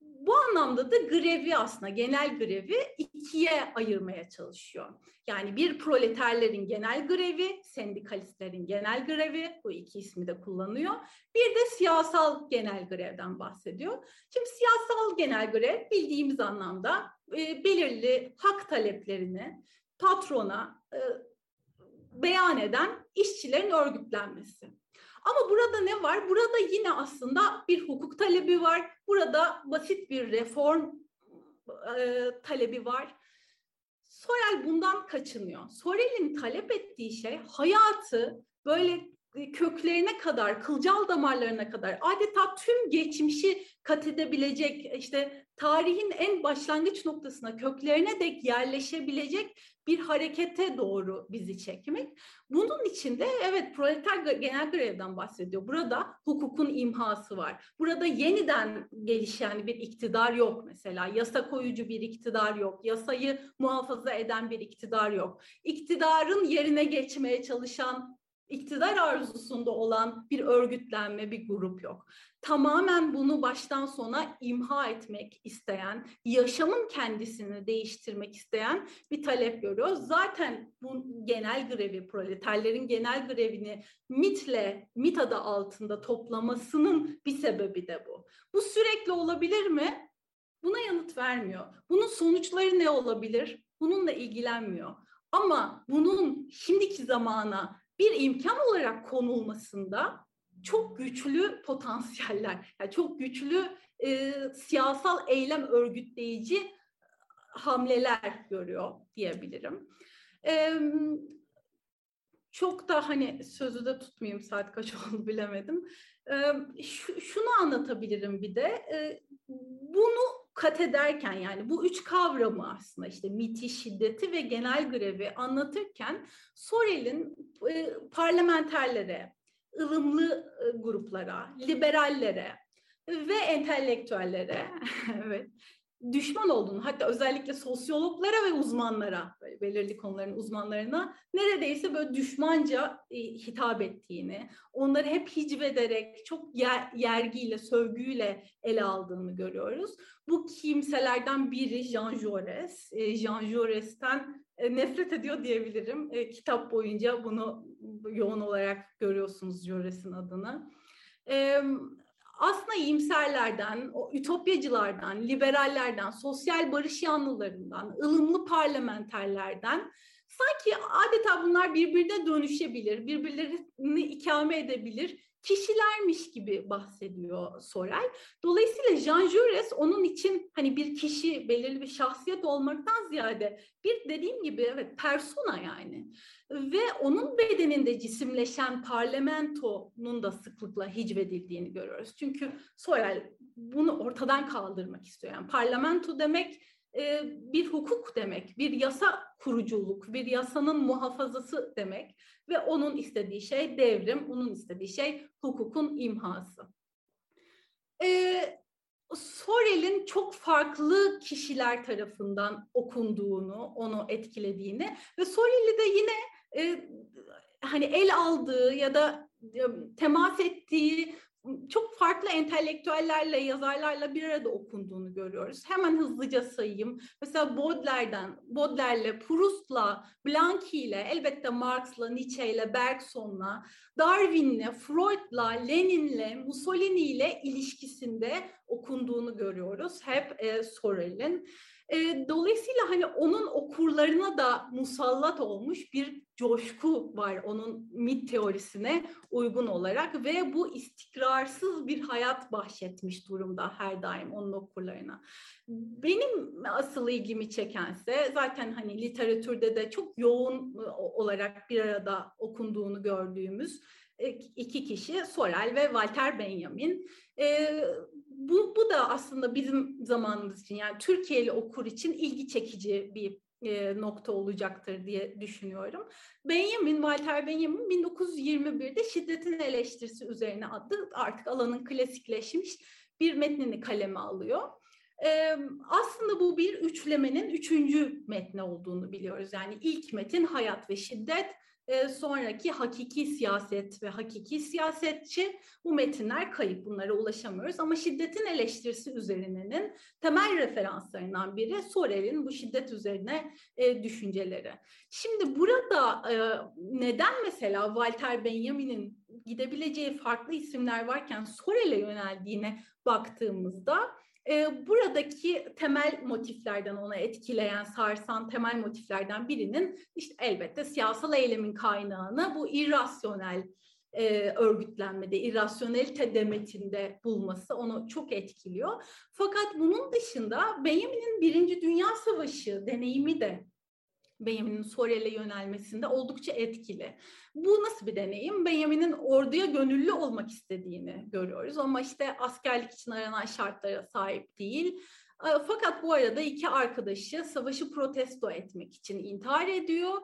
bu anlamda da grevi aslında, genel grevi ikiye ayırmaya çalışıyor. Yani bir proleterlerin genel grevi, sendikalistlerin genel grevi, bu iki ismi de kullanıyor. Bir de siyasal genel grevden bahsediyor. Şimdi siyasal genel grev bildiğimiz anlamda e, belirli hak taleplerini patrona e, beyan eden işçilerin örgütlenmesi. Ama burada ne var? Burada yine aslında bir hukuk talebi var. Burada basit bir reform e, talebi var. Sorel bundan kaçınıyor. Sorel'in talep ettiği şey hayatı böyle köklerine kadar, kılcal damarlarına kadar adeta tüm geçmişi kat edebilecek, işte tarihin en başlangıç noktasına, köklerine dek yerleşebilecek bir harekete doğru bizi çekmek. Bunun için de evet, proleter genel grevden bahsediyor. Burada hukukun imhası var. Burada yeniden gelişen bir iktidar yok mesela. Yasa koyucu bir iktidar yok. Yasayı muhafaza eden bir iktidar yok. İktidarın yerine geçmeye çalışan, İktidar arzusunda olan bir örgütlenme, bir grup yok. Tamamen bunu baştan sona imha etmek isteyen, yaşamın kendisini değiştirmek isteyen bir talep görüyoruz. Zaten bu genel grevi, proleterlerin genel grevini mitle, mit adı altında toplamasının bir sebebi de bu. Bu sürekli olabilir mi? Buna yanıt vermiyor. Bunun sonuçları ne olabilir? Bununla ilgilenmiyor. Ama bunun şimdiki zamana bir imkan olarak konulmasında çok güçlü potansiyeller, yani çok güçlü e, siyasal eylem örgütleyici hamleler görüyor diyebilirim. E, çok da hani sözü de tutmayayım, saat kaç oldu bilemedim. E, şu, şunu anlatabilirim bir de, e, bunu kat ederken, yani bu üç kavramı aslında işte miti, şiddeti ve genel grevi anlatırken Sorel'in e, parlamenterlere, ılımlı e, gruplara, liberallere ve entelektüellere evet, düşman olduğunu, hatta özellikle sosyologlara ve uzmanlara, belirli konuların uzmanlarına neredeyse böyle düşmanca e, hitap ettiğini, onları hep hicvederek, çok yer, yergiyle, sövgüyle ele aldığını görüyoruz. Bu kimselerden biri Jean Jaurès. E, Jean Jaurès'ten e, nefret ediyor diyebilirim. E, kitap boyunca bunu yoğun olarak görüyorsunuz, Jaurès'in adını. E, Aslında iyimserlerden, o ütopyacılardan, liberallerden, sosyal barış yanlılarından, ılımlı parlamenterlerden, sanki adeta bunlar birbirine dönüşebilir, birbirlerini ikame edebilir kişilermiş gibi bahsediyor Sorel. Dolayısıyla Jean Jaurès onun için hani bir kişi, belirli bir şahsiyet olmaktan ziyade bir, dediğim gibi evet, persona yani. Ve onun bedeninde cisimleşen parlamentonun da sıklıkla hicvedildiğini görüyoruz. Çünkü Sorel bunu ortadan kaldırmak istiyor. Yani parlamento demek bir hukuk demek, bir yasa kuruculuk, bir yasanın muhafazası demek ve onun istediği şey devrim, onun istediği şey hukukun imhası. Ee, Sorel'in çok farklı kişiler tarafından okunduğunu, onu etkilediğini ve Sorel'i de yine e, hani el aldığı ya da e, temas ettiği çok farklı entelektüellerle, yazarlarla bir arada okunduğunu görüyoruz. Hemen hızlıca sayayım. Mesela Baudelaire'den, Baudelaire'le, Proust'la, Blanqui'yle, elbette Marx'la, Nietzsche'yle, Bergson'la, Darwin'le, Freud'la, Lenin'le, Mussolini'yle ilişkisinde okunduğunu görüyoruz. Hep e, Sorel'in. E, dolayısıyla hani onun okurlarına da musallat olmuş bir coşku var onun mit teorisine uygun olarak ve bu istikrarsız bir hayat bahşetmiş durumda her daim onun okurlarına. Benim asıl ilgimi çekense zaten hani literatürde de çok yoğun olarak bir arada okunduğunu gördüğümüz iki kişi Sorel ve Walter Benjamin. Ee, bu, bu da aslında bizim zamanımız için, yani Türkiye'li okur için ilgi çekici bir E, nokta olacaktır diye düşünüyorum. Benjamin, Walter Benjamin bin dokuz yüz yirmi birde Şiddetin Eleştirisi üzerine adlı artık alanın klasikleşmiş bir metnini kaleme alıyor. E, aslında bu bir üçlemenin üçüncü metni olduğunu biliyoruz. Yani ilk metin Hayat ve Şiddet, e, sonraki Hakiki Siyaset ve Hakiki Siyasetçi. Bu metinler kayıp, bunlara ulaşamıyoruz ama Şiddetin Eleştirisi üzerinenin temel referanslarından biri Sorel'in bu şiddet üzerine e, düşünceleri. Şimdi burada e, neden mesela Walter Benjamin'in gidebileceği farklı isimler varken Sorel'e yöneldiğine baktığımızda buradaki temel motiflerden, ona etkileyen, sarsan temel motiflerden birinin işte elbette siyasal eylemin kaynağını bu irrasyonel e, örgütlenmede, irrasyonelite demetinde bulması onu çok etkiliyor. Fakat bunun dışında Benjamin'in Birinci Dünya Savaşı deneyimi de Benjamin'in Sorel'e yönelmesinde oldukça etkili. Bu nasıl bir deneyim? Benjamin'in orduya gönüllü olmak istediğini görüyoruz ama işte askerlik için aranan şartlara sahip değil. Fakat bu arada iki arkadaşı savaşı protesto etmek için intihar ediyor.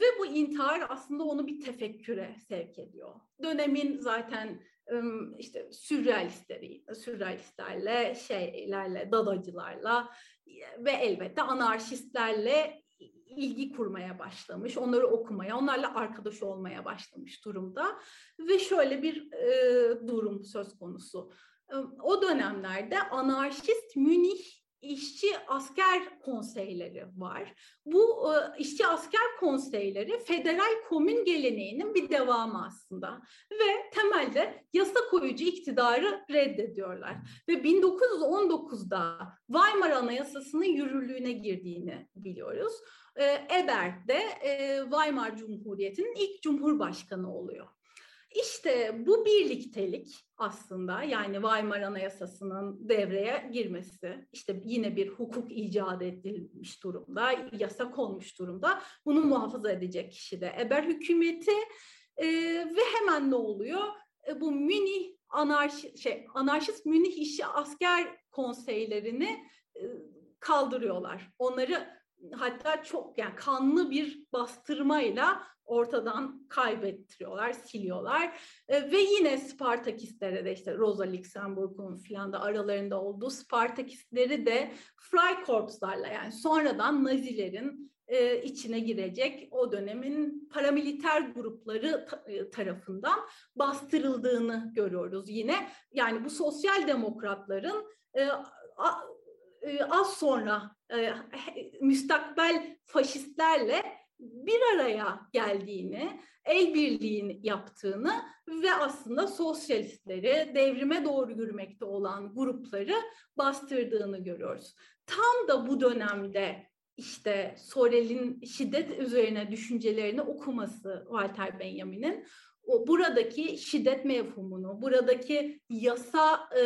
Ve bu intihar aslında onu bir tefekküre sevk ediyor. Dönemin zaten işte sürrealistleri, sürrealistlerle, şeylerle, dadacılarla ve elbette anarşistlerle ilgi kurmaya başlamış, onları okumaya, onlarla arkadaş olmaya başlamış durumda ve şöyle bir e, durum söz konusu. E, o dönemlerde anarşist Münih İşçi Asker Konseyleri var. Bu e, işçi asker konseyleri federal komün geleneğinin bir devamı aslında ve temelde yasa koyucu iktidarı reddediyorlar ve bin dokuz yüz on dokuzda Weimar Anayasası'nın yürürlüğüne girdiğini biliyoruz. E, Ebert de e, Weimar Cumhuriyeti'nin ilk cumhurbaşkanı oluyor. İşte bu birliktelik aslında, yani Weimar Anayasası'nın devreye girmesi, işte yine bir hukuk icat edilmiş durumda, yasa konmuş durumda, bunu muhafaza edecek kişi de Ebert hükümeti e, ve hemen ne oluyor? E, bu Münih anarşi, şey, anarşist Münih İşçi Asker Konseylerini e, kaldırıyorlar. Onları hatta çok yani kanlı bir bastırmayla ortadan kaybettiriyorlar, siliyorlar e, ve yine Spartakistlere de işte Rosa Luxemburg'un filan da aralarında olduğu Spartakistleri de Freikorpslarla, yani sonradan Nazilerin e, içine girecek o dönemin paramiliter grupları ta- tarafından bastırıldığını görüyoruz yine. Yani bu sosyal demokratların e, a- az sonra e, müstakbel faşistlerle bir araya geldiğini, el birliğini yaptığını ve aslında sosyalistleri, devrime doğru yürümekte olan grupları bastırdığını görüyoruz. Tam da bu dönemde işte Sorel'in şiddet üzerine düşüncelerini okuması Walter Benjamin'in, o buradaki şiddet mevhumunu, buradaki yasa e,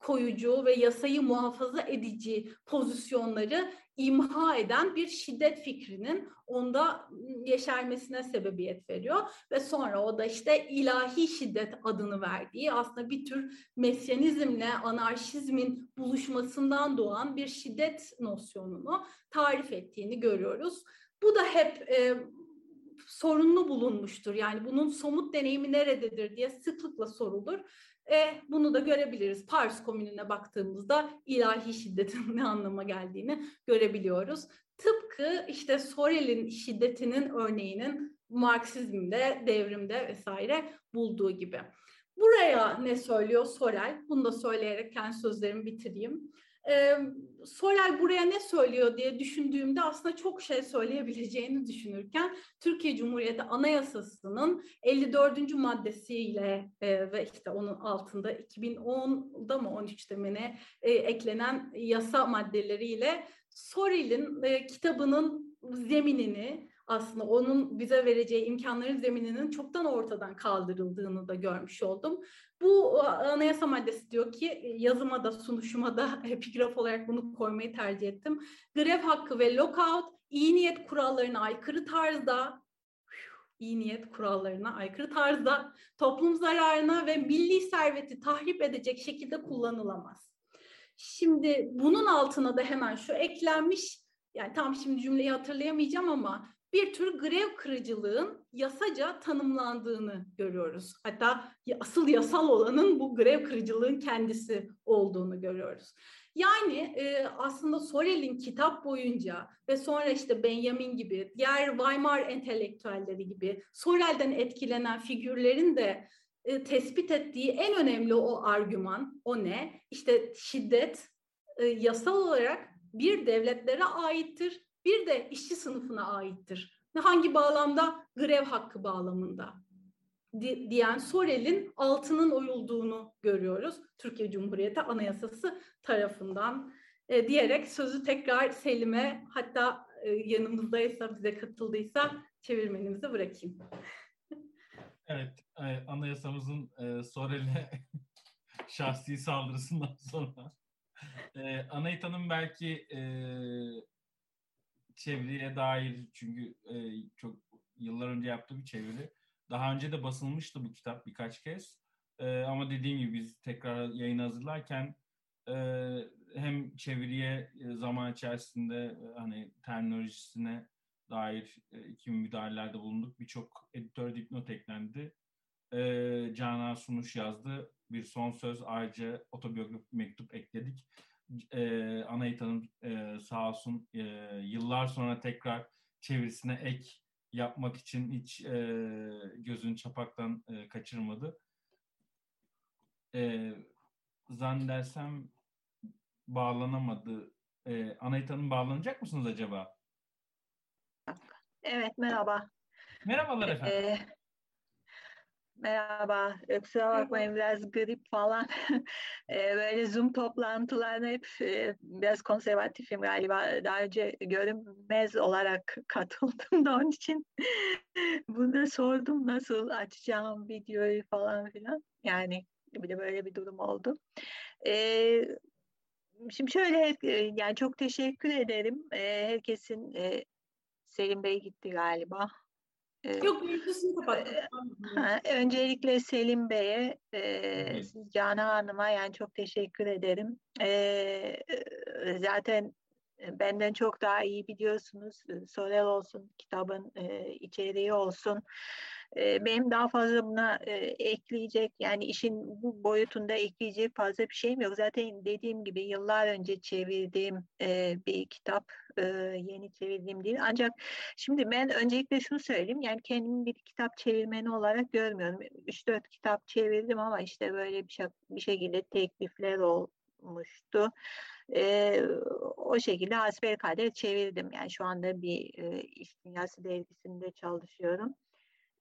koyucu ve yasayı muhafaza edici pozisyonları imha eden bir şiddet fikrinin onda yeşermesine sebebiyet veriyor. Ve sonra o da işte ilahi şiddet adını verdiği, aslında bir tür mesyanizmle anarşizmin buluşmasından doğan bir şiddet nosyonunu tarif ettiğini görüyoruz. Bu da hep E, sorunlu bulunmuştur. Yani bunun somut deneyimi nerededir diye sıklıkla sorulur. E, bunu da görebiliriz. Paris Komünü'ne baktığımızda ilahi şiddetin ne anlama geldiğini görebiliyoruz. Tıpkı işte Sorel'in şiddetinin örneğinin Marksizm'de, devrimde vesaire bulduğu gibi. Buraya ne söylüyor Sorel? Bunu da söyleyerek kendi sözlerimi bitireyim. Ee, Sorel buraya ne söylüyor diye düşündüğümde aslında çok şey söyleyebileceğini düşünürken Türkiye Cumhuriyeti Anayasası'nın elli dördüncü maddesiyle e, ve işte onun altında iki bin onda mı on üçte mi ne e, eklenen yasa maddeleriyle Sorel'in e, kitabının zeminini, aslında onun bize vereceği imkanların zemininin çoktan ortadan kaldırıldığını da görmüş oldum. Bu anayasa maddesi diyor ki, yazıma da sunuşuma da epigraf olarak bunu koymayı tercih ettim. Grev hakkı ve lockout iyi niyet kurallarına aykırı tarzda, iyi niyet kurallarına aykırı tarzda toplum zararına ve milli serveti tahrip edecek şekilde kullanılamaz. Şimdi bunun altına da hemen şu eklenmiş, yani tam şimdi cümleyi hatırlayamayacağım ama bir tür grev kırıcılığın yasaca tanımlandığını görüyoruz. Hatta asıl yasal olanın bu grev kırıcılığın kendisi olduğunu görüyoruz. Yani e, aslında Sorel'in kitap boyunca ve sonra işte Benjamin gibi, diğer Weimar entelektüelleri gibi Sorel'den etkilenen figürlerin de e, tespit ettiği en önemli o argüman, o ne? İşte şiddet e, yasal olarak bir devletlere aittir, bir de işçi sınıfına aittir. Hangi bağlamda? Grev hakkı bağlamında diyen Sorel'in altının oyulduğunu görüyoruz Türkiye Cumhuriyeti Anayasası tarafından e, diyerek sözü tekrar Selim'e, hatta e, yanımızdaysa, bize katıldıysa çevirmenimize bırakayım. Evet, anayasamızın e, Sorel'e şahsi saldırısından sonra e, Anayit Hanım belki e, çeviriye dair, çünkü e, çok yıllar önce yaptığı bir çeviri. Daha önce de basılmıştı bu kitap birkaç kez. E, ama dediğim gibi biz tekrar yayını hazırlarken e, hem çeviriye e, zaman içerisinde e, hani terminolojisine dair e, kimi müdahalelerde bulunduk. Birçok editör dipnot eklendi. E, Cana sunuş yazdı. Bir son söz, ayrıca otobiyografik mektup ekledik. Ee, Anayit Hanım e, sağ olsun e, yıllar sonra tekrar çevirisine ek yapmak için hiç e, gözünü çapaktan e, kaçırmadı. E, zannedersem bağlanamadı. E, Anayit Hanım, bağlanacak mısınız acaba? Evet, merhaba. Merhabalar efendim. Ee... Merhaba, kusura bakmayın, biraz grip falan. Böyle Zoom toplantılarına hep biraz konservatifim galiba. Daha önce görünmez olarak katıldım da onun için. Bunu da sordum, nasıl açacağım videoyu falan filan. Yani bir de böyle bir durum oldu. Şimdi şöyle, yani çok teşekkür ederim. Herkesin, Selim Bey gitti galiba. Yok, mümkünsünü kapattım. Öncelikle Selim Bey'e, e, Cana Hanım'a yani çok teşekkür ederim. E, zaten benden çok daha iyi biliyorsunuz. Sorel olsun, kitabın e, içeriği olsun. E, benim daha fazla buna e, ekleyecek, yani işin bu boyutunda ekleyecek fazla bir şeyim yok. Zaten dediğim gibi yıllar önce çevirdiğim e, bir kitap, e, yeni çevirdiğim değil. Ancak şimdi ben öncelikle şunu söyleyeyim, yani kendimi bir kitap çevirmeni olarak görmüyorum. üç dört kitap çevirdim ama işte böyle bir, şey, bir şekilde teklifler oldu. olmuştu. Ee, o şekilde hasbelkader çevirdim. Yani şu anda bir e, İş Dünyası dergisinde çalışıyorum.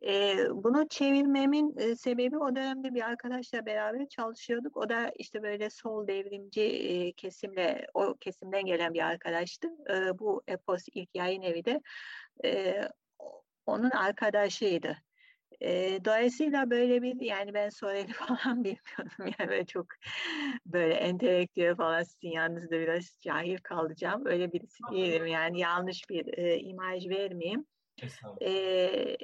E, bunu çevirmemin e, sebebi, o dönemde bir arkadaşla beraber çalışıyorduk. O da işte böyle sol devrimci e, kesimle, o kesimden gelen bir arkadaştı. E, bu Epos ilk yayın evi de e, onun arkadaşıydı. E, dolayısıyla böyle bir, yani ben Sorel'i falan bilmiyordum, yani böyle çok böyle entelektüel falan, sizin yanınızda biraz cahil kalacağım, öyle birisi değilim yani, yanlış bir e, imaj vermeyeyim. E,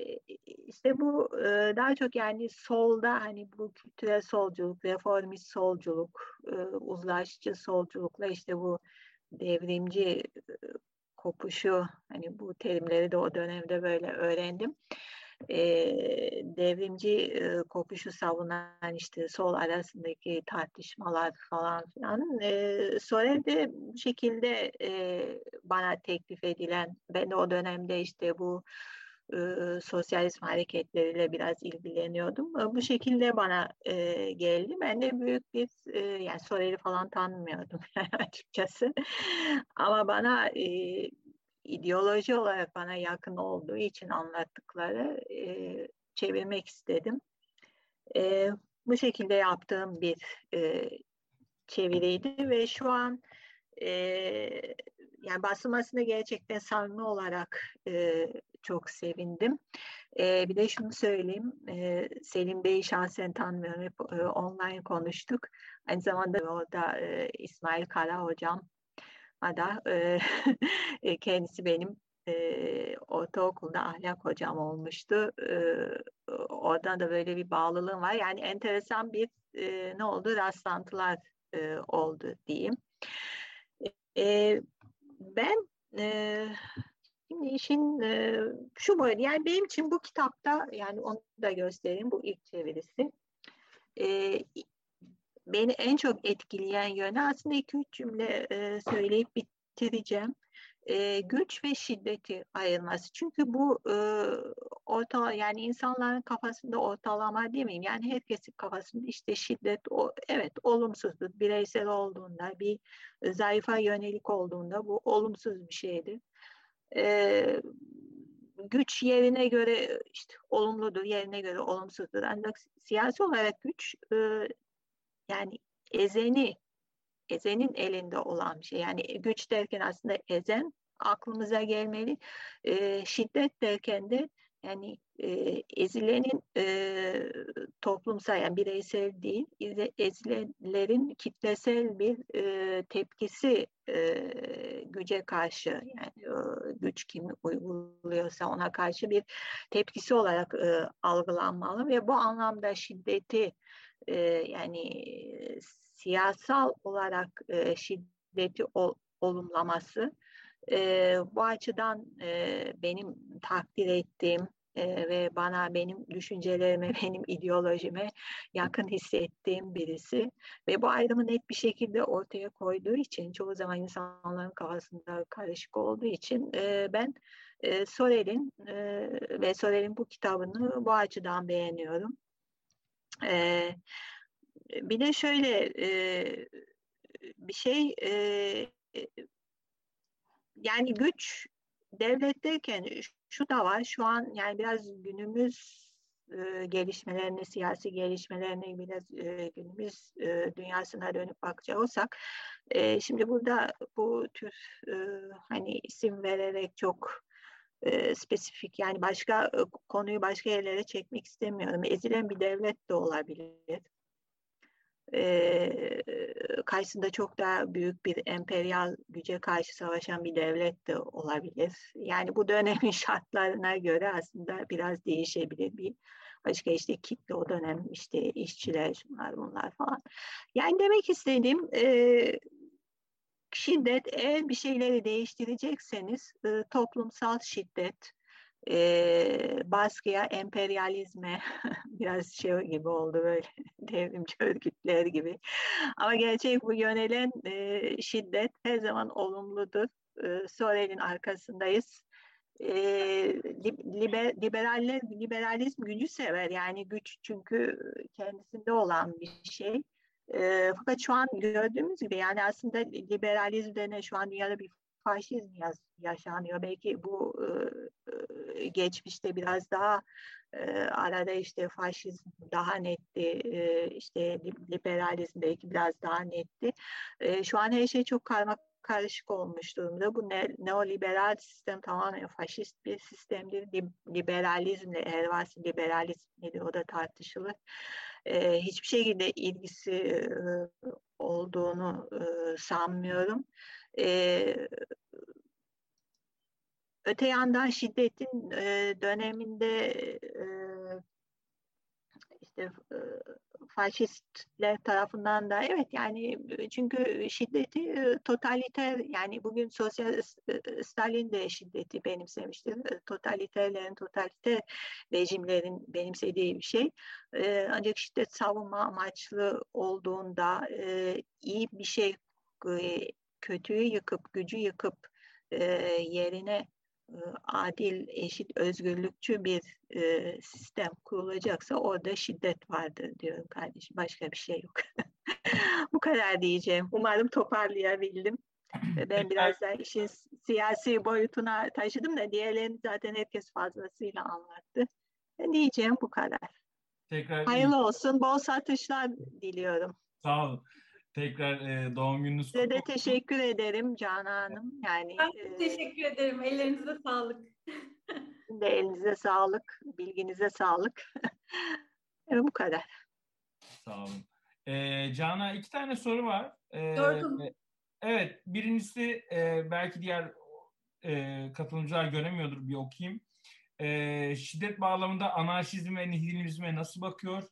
işte bu e, daha çok yani solda, hani bu kültürel solculuk, reformist solculuk, e, uzlaşçı solculukla işte bu devrimci e, kopuşu, hani bu terimleri de o dönemde böyle öğrendim. e, devrimci e, kopuşu savunan işte sol arasındaki tartışmalar falan filan. E, Sorel de bu şekilde e, bana teklif edilen, ben de o dönemde işte bu e, sosyalist hareketleriyle biraz ilgileniyordum. E, bu şekilde bana e, geldi. Ben de büyük bir, e, yani Sorel'i falan tanımıyordum açıkçası. Ama bana e, ideoloji olarak bana yakın olduğu için anlattıkları e, çevirmek istedim. E, bu şekilde yaptığım bir e, çeviriydi ve şu an e, yani basılmasına gerçekten samimi olarak e, çok sevindim. E, bir de şunu söyleyeyim, e, Selim Bey'i şahsen tanımıyorum, hep e, online konuştuk. Aynı zamanda orada e, İsmail Kara hocam da e, kendisi benim e, ortaokulda ahlak hocam olmuştu. E, oradan da böyle bir bağlılığım var. Yani enteresan bir e, ne oldu? Rastlantılar e, oldu diyeyim. E, ben e, şimdi işin e, şu böyle. Yani benim için bu kitapta, yani onu da göstereyim, bu ilk çevirisi. E, Beni en çok etkileyen yönü aslında iki üç cümle e, söyleyip bitireceğim. E, güç ve şiddeti ayrılması. Çünkü bu e, orta, yani insanların kafasında ortalama demeyeyim. Yani herkesin kafasında işte şiddet, o, evet olumsuzdur. Bireysel olduğunda, bir zayıfa yönelik olduğunda bu olumsuz bir şeydir. E, güç yerine göre işte olumludur, yerine göre olumsuzdur. Ancak siyasi olarak güç e, yani ezeni, ezenin elinde olan bir şey. Yani güç derken aslında ezen aklımıza gelmeli. E, şiddet derken de yani e, ezilenin e, toplumsal, yani bireysel değil, ezilenlerin kitlesel bir e, tepkisi e, güce karşı, yani e, güç kimi uyguluyorsa ona karşı bir tepkisi olarak e, algılanmalı ve bu anlamda şiddeti Ee, yani siyasal olarak e, şiddeti ol, olumlaması e, bu açıdan e, benim takdir ettiğim e, ve bana, benim düşüncelerime, benim ideolojime yakın hissettiğim birisi ve bu ayrımı net bir şekilde ortaya koyduğu için, çoğu zaman insanların kafasında karışık olduğu için e, ben e, Sorel'in e, ve Sorel'in bu kitabını bu açıdan beğeniyorum. Ee, bir de şöyle e, bir şey e, yani güç devletteyken şu da var şu an, yani biraz günümüz e, gelişmelerine, siyasi gelişmelerine, biraz e, günümüz e, dünyasına dönüp bakacak olsak e, şimdi burada bu tür e, hani isim vererek çok E, spesifik, yani başka e, konuyu başka yerlere çekmek istemiyorum. Ezilen bir devlet de olabilir. E, karşısında çok daha büyük bir emperyal güce karşı savaşan bir devlet de olabilir. Yani bu dönemin şartlarına göre aslında biraz değişebilir. Bir başka işte kitle, o dönem işte işçiler, şunlar bunlar falan. Yani demek istediğim e, şiddet, eğer bir şeyleri değiştirecekseniz e, toplumsal şiddet, e, baskıya, emperyalizme biraz şey gibi oldu böyle devrimci örgütler gibi. Ama gerçek bu, yönelen e, şiddet her zaman olumludur. E, Sorel'in arkasındayız. E, liber, liberaller, liberalizm gücü sever. Yani güç çünkü kendisinde olan bir şey. E, fakat şu an gördüğümüz gibi, yani aslında liberalizmden şu an dünyada bir faşizm yaşanıyor. Belki bu e, geçmişte biraz daha e, arada işte faşizm daha netti, e, işte liberalizm belki biraz daha netti. E, şu an her şey çok karma karışık olmuş durumda. Bu ne, neoliberal sistem tamamen faşist bir sistemdir. Liberalizmle, hervasi liberalizm nedir, o da tartışılır. Ee, hiçbir şekilde ilgisi e, olduğunu e, sanmıyorum. E, öte yandan şiddetin e, döneminde e, işte faşistler tarafından da, evet yani çünkü şiddeti totaliter, yani bugün sosyal Stalin de şiddeti benimsemiştir. Totaliterlerin, totaliter rejimlerin benimsediği bir şey. Ancak şiddet savunma amaçlı olduğunda iyi bir şey, kötüyü yıkıp, gücü yıkıp yerine adil, eşit, özgürlükçü bir e, sistem kurulacaksa orada şiddet vardır diyorum kardeşim. Başka bir şey yok. Bu kadar diyeceğim. Umarım toparlayabildim. Ben biraz daha işin siyasi boyutuna taşıdım da diğerlerini zaten herkes fazlasıyla anlattı. Ben diyeceğim bu kadar. Tekrar hayırlı iyi olsun. Bol satışlar diliyorum. Sağ olun. Tekrar e, doğum gününüz kutlu olsun. Size de teşekkür ederim Cana Hanım. Yani, ben teşekkür e, ederim. Ellerinize sağlık. De elinize sağlık. Bilginize sağlık. E, bu kadar. Sağ olun. E, Cana, iki tane soru var. E, Gördüm. E, evet. Birincisi e, belki diğer e, katılımcılar göremiyordur. Bir okuyayım. E, şiddet bağlamında anarşizm ve nihilizme nasıl bakıyor?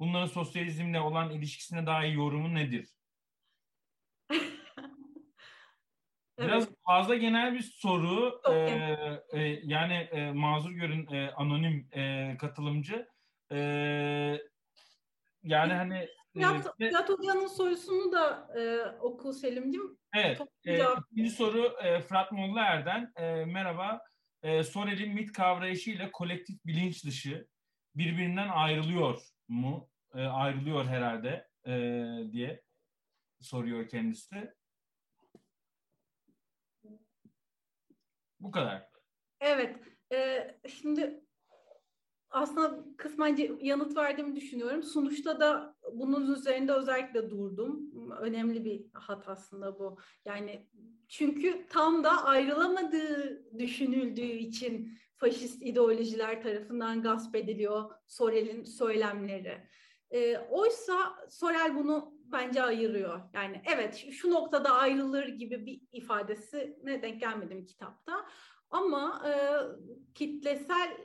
Bunların sosyalizmle olan ilişkisine dair yorumu nedir? Biraz evet. Fazla genel bir soru. Ee, e, yani e, mazur görün e, anonim e, katılımcı. E, yani hani... Fiyat Hoca'nın sorusunu da e, oku Selim'cim. Evet. E, ikinci soru e, Fırat Molle Erden. E, merhaba. E, Sorel'in mit kavrayışıyla kolektif bilinç dışı birbirinden ayrılıyor mu? E, ayrılıyor herhalde e, diye soruyor kendisi. Bu kadar. Evet. E, şimdi aslında kısmen yanıt verdiğimi düşünüyorum. Sonuçta da bunun üzerinde özellikle durdum. Önemli bir hat aslında bu. Yani çünkü tam da ayrılamadığı düşünüldüğü için faşist ideolojiler tarafından gasp ediliyor Sorel'in söylemleri. E, oysa Sorel bunu bence ayırıyor. Yani evet şu noktada ayrılır gibi bir ifadesine denk gelmedim kitapta. Ama e, kitlesel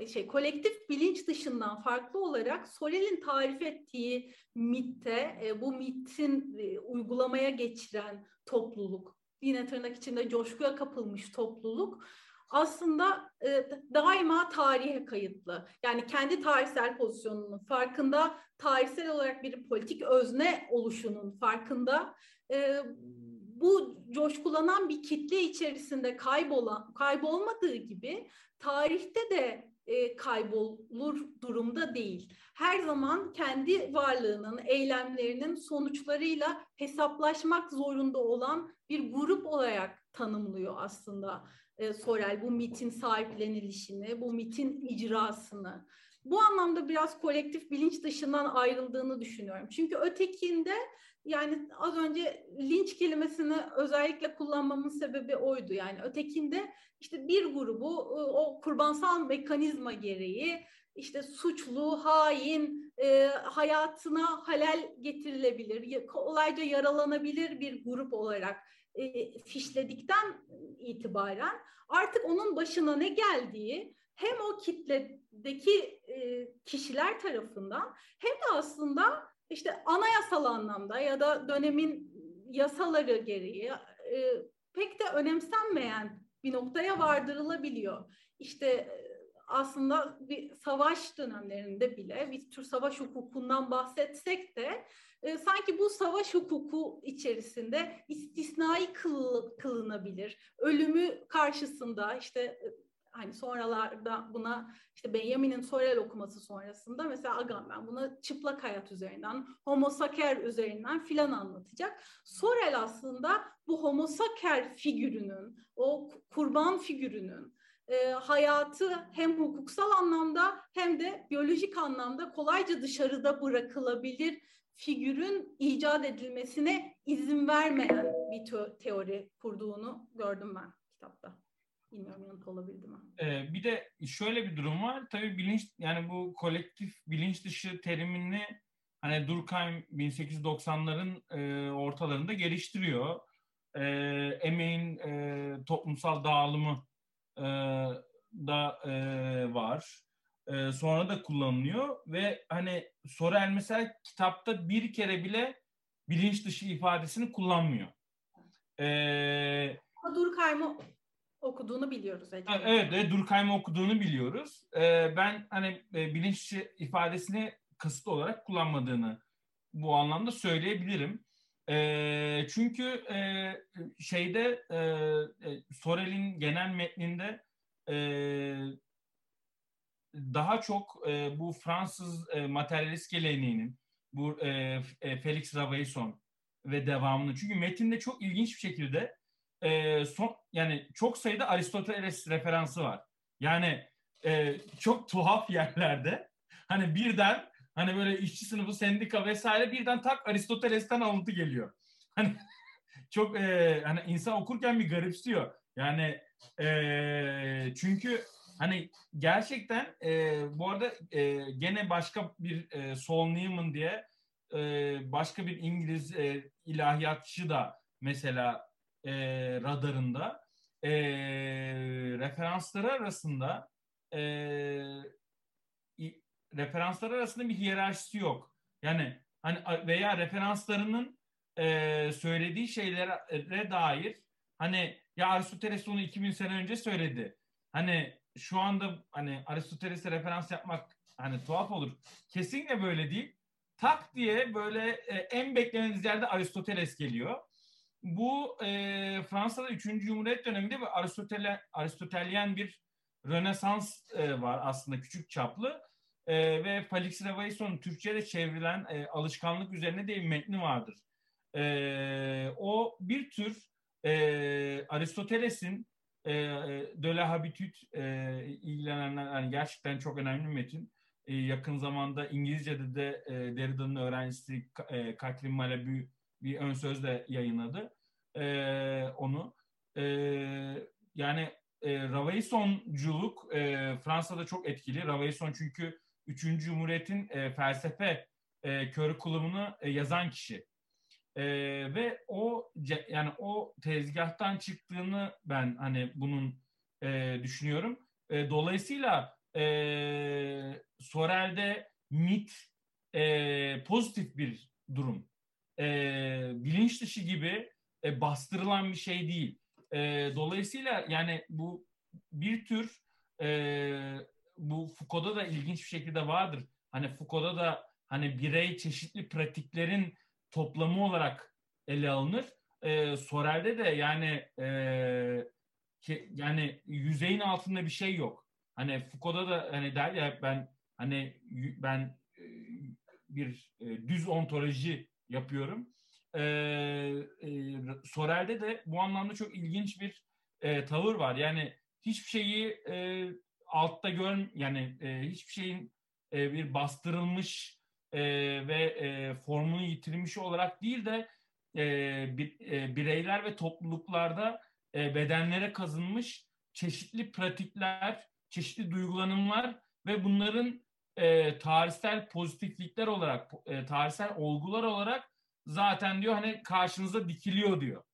e, şey kolektif bilinç dışından farklı olarak Sorel'in tarif ettiği mitte e, bu mitin e, uygulamaya geçiren topluluk, yine tırnak içinde coşkuya kapılmış topluluk aslında e, daima tarihe kayıtlı. Yani kendi tarihsel pozisyonunun farkında, tarihsel olarak bir politik özne oluşunun farkında. E, bu coşkulanan bir kitle içerisinde kaybolan, kaybolmadığı gibi tarihte de e, kaybolur durumda değil. Her zaman kendi varlığının, eylemlerinin sonuçlarıyla hesaplaşmak zorunda olan bir grup olarak tanımlıyor aslında e, Sorel bu mitin sahiplenilişini, bu mitin icrasını. Bu anlamda biraz kolektif bilinç dışından ayrıldığını düşünüyorum. Çünkü ötekinde yani az önce linç kelimesini özellikle kullanmamın sebebi oydu. Yani ötekinde işte bir grubu o kurbansal mekanizma gereği işte suçlu, hain, e, hayatına halel getirilebilir, kolayca yaralanabilir bir grup olarak e, fişledikten itibaren artık onun başına ne geldiği hem o kitledeki e, kişiler tarafından hem de aslında işte anayasal anlamda ya da dönemin yasaları gereği e, pek de önemsenmeyen bir noktaya vardırılabiliyor. İşte aslında bir savaş dönemlerinde bile bir tür savaş hukukundan bahsetsek de e, sanki bu savaş hukuku içerisinde istisnai kıl, kılınabilir. Ölümü karşısında işte... Hani sonralarda buna işte Benjamin'in Sorel okuması sonrasında mesela Agamben buna çıplak hayat üzerinden, homosaker üzerinden filan anlatacak. Sorel aslında bu homosaker figürünün, o kurban figürünün e, hayatı hem hukuksal anlamda hem de biyolojik anlamda kolayca dışarıda bırakılabilir figürün icat edilmesine izin vermeyen bir teori kurduğunu gördüm ben kitapta. Ee, bir de şöyle bir durum var. Tabii bilinç, yani bu kolektif bilinç dışı terimini hani Durkheim bin sekiz yüz doksanların e, ortalarında geliştiriyor. E, emeğin e, toplumsal dağılımı e, da e, var. e, sonra da kullanılıyor ve hani Sorel mesela kitapta bir kere bile bilinç dışı ifadesini kullanmıyor. Ee, Durkheim'ı okuduğunu biliyoruz. Acaba. Evet, Durkheim'ı okuduğunu biliyoruz. Ee, ben hani bilinç dışı ifadesini kasıtlı olarak kullanmadığını bu anlamda söyleyebilirim. E, çünkü e, şeyde e, Sorel'in genel metninde e, daha çok e, bu Fransız e, materyalist geleneğinin bu e, Félix Ravaison ve devamını, çünkü metinde çok ilginç bir şekilde e, son, yani çok sayıda Aristoteles referansı var. Yani e, çok tuhaf yerlerde hani birden hani böyle işçi sınıfı, sendika vesaire birden tak Aristoteles'ten alıntı geliyor. Hani çok e, hani insan okurken bir garipsiyor. Yani e, çünkü hani gerçekten e, bu arada e, gene başka bir e, Saul Newman diye e, başka bir İngiliz e, ilahiyatçı da mesela e, radarında e, referansları arasında eee referanslar arasında bir hiyerarşisi yok. Yani hani veya referanslarının e, söylediği şeylere dair hani ya Aristoteles onu iki bin sene önce söyledi. Hani şu anda hani Aristoteles'e referans yapmak hani tuhaf olur. Kesinlikle böyle değil. Tak diye böyle e, en beklenmediğiniz yerde Aristoteles geliyor. Bu e, Fransa'da üçüncü Cumhuriyet döneminde bir Aristotel Aristotelyen bir Rönesans e, var aslında küçük çaplı. Ee, ve Félix Ravaison'un Türkçe'ye çevrilen e, alışkanlık üzerine de bir metni vardır. E, o bir tür e, Aristoteles'in e, de la habitude e, ilgilenenler, yani gerçekten çok önemli bir metin. E, yakın zamanda İngilizce'de de e, Derrida'nın öğrencisi e, Katrin Malabü bir ön sözle yayınladı e, onu. E, yani e, Ravaisonculuk e, Fransa'da çok etkili. Ravaison çünkü Üçüncü Cumhuriyet'in e, felsefe e, curriculumunu e, yazan kişi e, ve o ce, yani o tezgahtan çıktığını ben hani bunun e, düşünüyorum. E, dolayısıyla e, Sorel'de mit e, pozitif bir durum, e, bilinç dışı gibi e, bastırılan bir şey değil. E, dolayısıyla yani bu bir tür e, bu Foucault'da da ilginç bir şekilde vardır. Hani Foucault'da da hani birey çeşitli pratiklerin toplamı olarak ele alınır. Ee, Sorel'de de yani e, ki, yani yüzeyin altında bir şey yok. Hani Foucault'da da hani der ya ben hani ben e, bir e, düz ontoloji yapıyorum. Ee, e, Sorel'de de bu anlamda çok ilginç bir e, tavır var. Yani hiçbir şeyi e, altta görm yani e, hiçbir şeyin e, bir bastırılmış e, ve e, formunu yitirmiş olarak değil de e, bir, e, bireyler ve topluluklarda e, bedenlere kazınmış çeşitli pratikler, çeşitli duygulanımlar ve bunların e, tarihsel pozitiflikler olarak, e, tarihsel olgular olarak zaten diyor hani karşınıza dikiliyor diyor.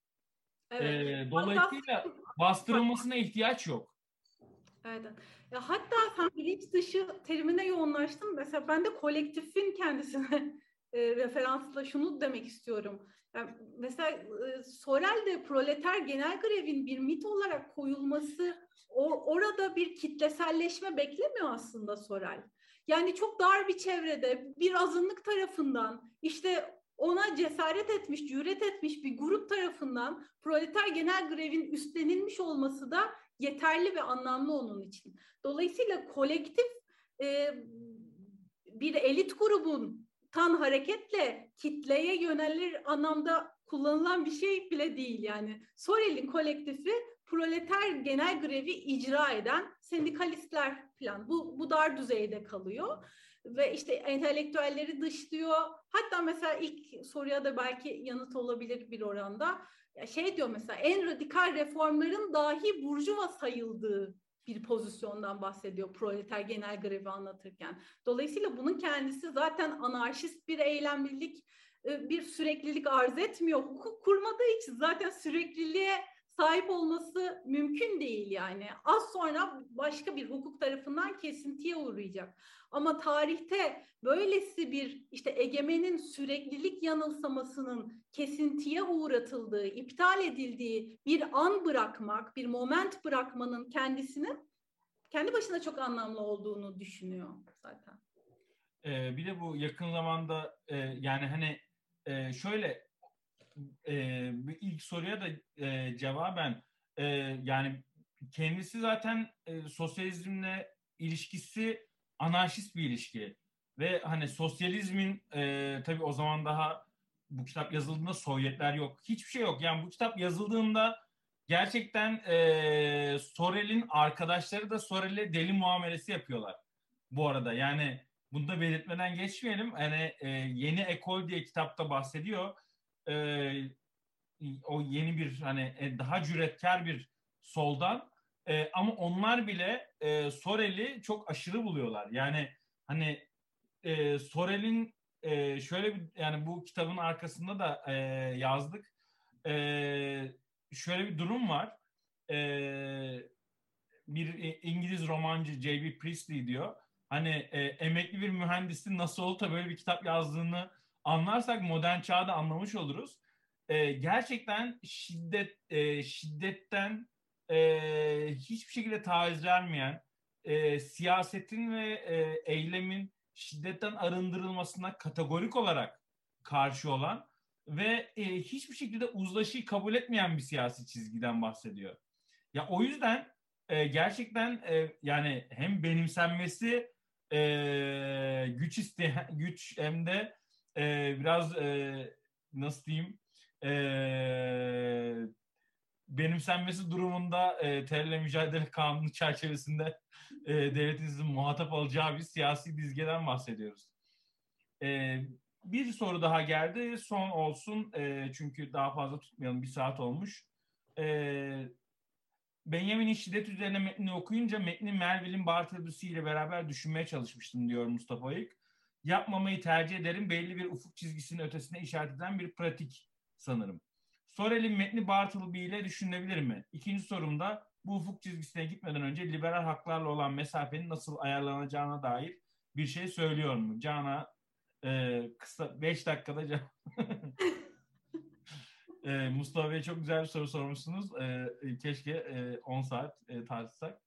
Evet. E, dolayısıyla bastırılmasına ihtiyaç yok. Evet. Ya hatta sen bilinç dışı terimine yoğunlaştın. Mesela ben de kolektifin kendisine e, referansla şunu demek istiyorum. Yani mesela e, Sorel'de proleter genel grevin bir mit olarak koyulması, o, orada bir kitleselleşme beklemiyor aslında Sorel. Yani çok dar bir çevrede bir azınlık tarafından, işte ona cesaret etmiş, cüret etmiş bir grup tarafından proleter genel grevin üstlenilmiş olması da yeterli ve anlamlı onun için. Dolayısıyla kolektif e, bir elit grubundan hareketle kitleye yönelir anlamda kullanılan bir şey bile değil. Yani Sorel'in kolektifi proleter genel grevi icra eden sendikalistler falan. Bu, bu dar düzeyde kalıyor ve işte entelektüelleri dışlıyor. Hatta mesela ilk soruya da belki yanıt olabilir bir oranda. Şey diyor mesela, en radikal reformların dahi burjuva sayıldığı bir pozisyondan bahsediyor proleter genel grevi anlatırken. Dolayısıyla bunun kendisi zaten anarşist bir eylemlilik, bir süreklilik arz etmiyor. Hukuk kurmadığı için zaten sürekliliğe sahip olması mümkün değil yani. Az sonra başka bir hukuk tarafından kesintiye uğrayacak. Ama tarihte böylesi bir işte egemenin süreklilik yanılsamasının kesintiye uğratıldığı, iptal edildiği bir an bırakmak, bir moment bırakmanın kendisinin kendi başına çok anlamlı olduğunu düşünüyor zaten. Ee, bir de bu yakın zamanda e, yani hani e, şöyle e, ilk soruya da e, cevaben e, yani kendisi zaten e, sosyalizmle ilişkisi anarşist bir ilişki ve hani sosyalizmin e, tabii o zaman daha bu kitap yazıldığında Sovyetler yok, hiçbir şey yok. Yani bu kitap yazıldığında gerçekten e, Sorel'in arkadaşları da Sorel'e deli muamelesi yapıyorlar bu arada. Yani bunu da belirtmeden geçmeyelim. Yani e, Yeni Ekol diye kitapta bahsediyor. E, o yeni bir hani e, daha cüretkar bir soldan. E, ama onlar bile e, Sorel'i çok aşırı buluyorlar. Yani hani e, Sorel'in e, şöyle bir yani bu kitabın arkasında da e, yazdık. E, şöyle bir durum var. E, bir İngiliz romancı J B Priestley diyor. Hani e, emekli bir mühendisin nasıl olup da böyle bir kitap yazdığını anlarsak modern çağı da anlamış oluruz. E, gerçekten şiddet e, şiddetten e, hiçbir şekilde taviz vermeyen, e, siyasetin ve e, eylemin şiddetten arındırılmasına kategorik olarak karşı olan ve e, hiçbir şekilde uzlaşıyı kabul etmeyen bir siyasi çizgiden bahsediyor. Ya o yüzden e, gerçekten e, yani hem benimsenmesi Ee, güç isteyen, güç hem de e, biraz e, nasıl diyeyim e, benimsenmesi durumunda e, terörle mücadele kanunu çerçevesinde e, devletinizin muhatap alacağı bir siyasi dizgeden bahsediyoruz. E, bir soru daha geldi. Son olsun. E, çünkü daha fazla tutmayalım. Bir saat olmuş. Evet. Benjamin'in şiddet üzerine metnini okuyunca metni Melville'in Bartleby'si ile beraber düşünmeye çalışmıştım diyor Mustafa İlk. Yapmamayı tercih ederim. Belli bir ufuk çizgisinin ötesine işaret eden bir pratik sanırım. Sorel'in metni Bartleby ile düşünülebilir mi? İkinci sorumda bu ufuk çizgisine gitmeden önce liberal haklarla olan mesafenin nasıl ayarlanacağına dair bir şey söylüyor mu? Cana e, kısa beş dakikada cevap. Ee, Mustafa Bey çok güzel bir soru sormuşsunuz. Ee, keşke e, on saat e, tartışsak.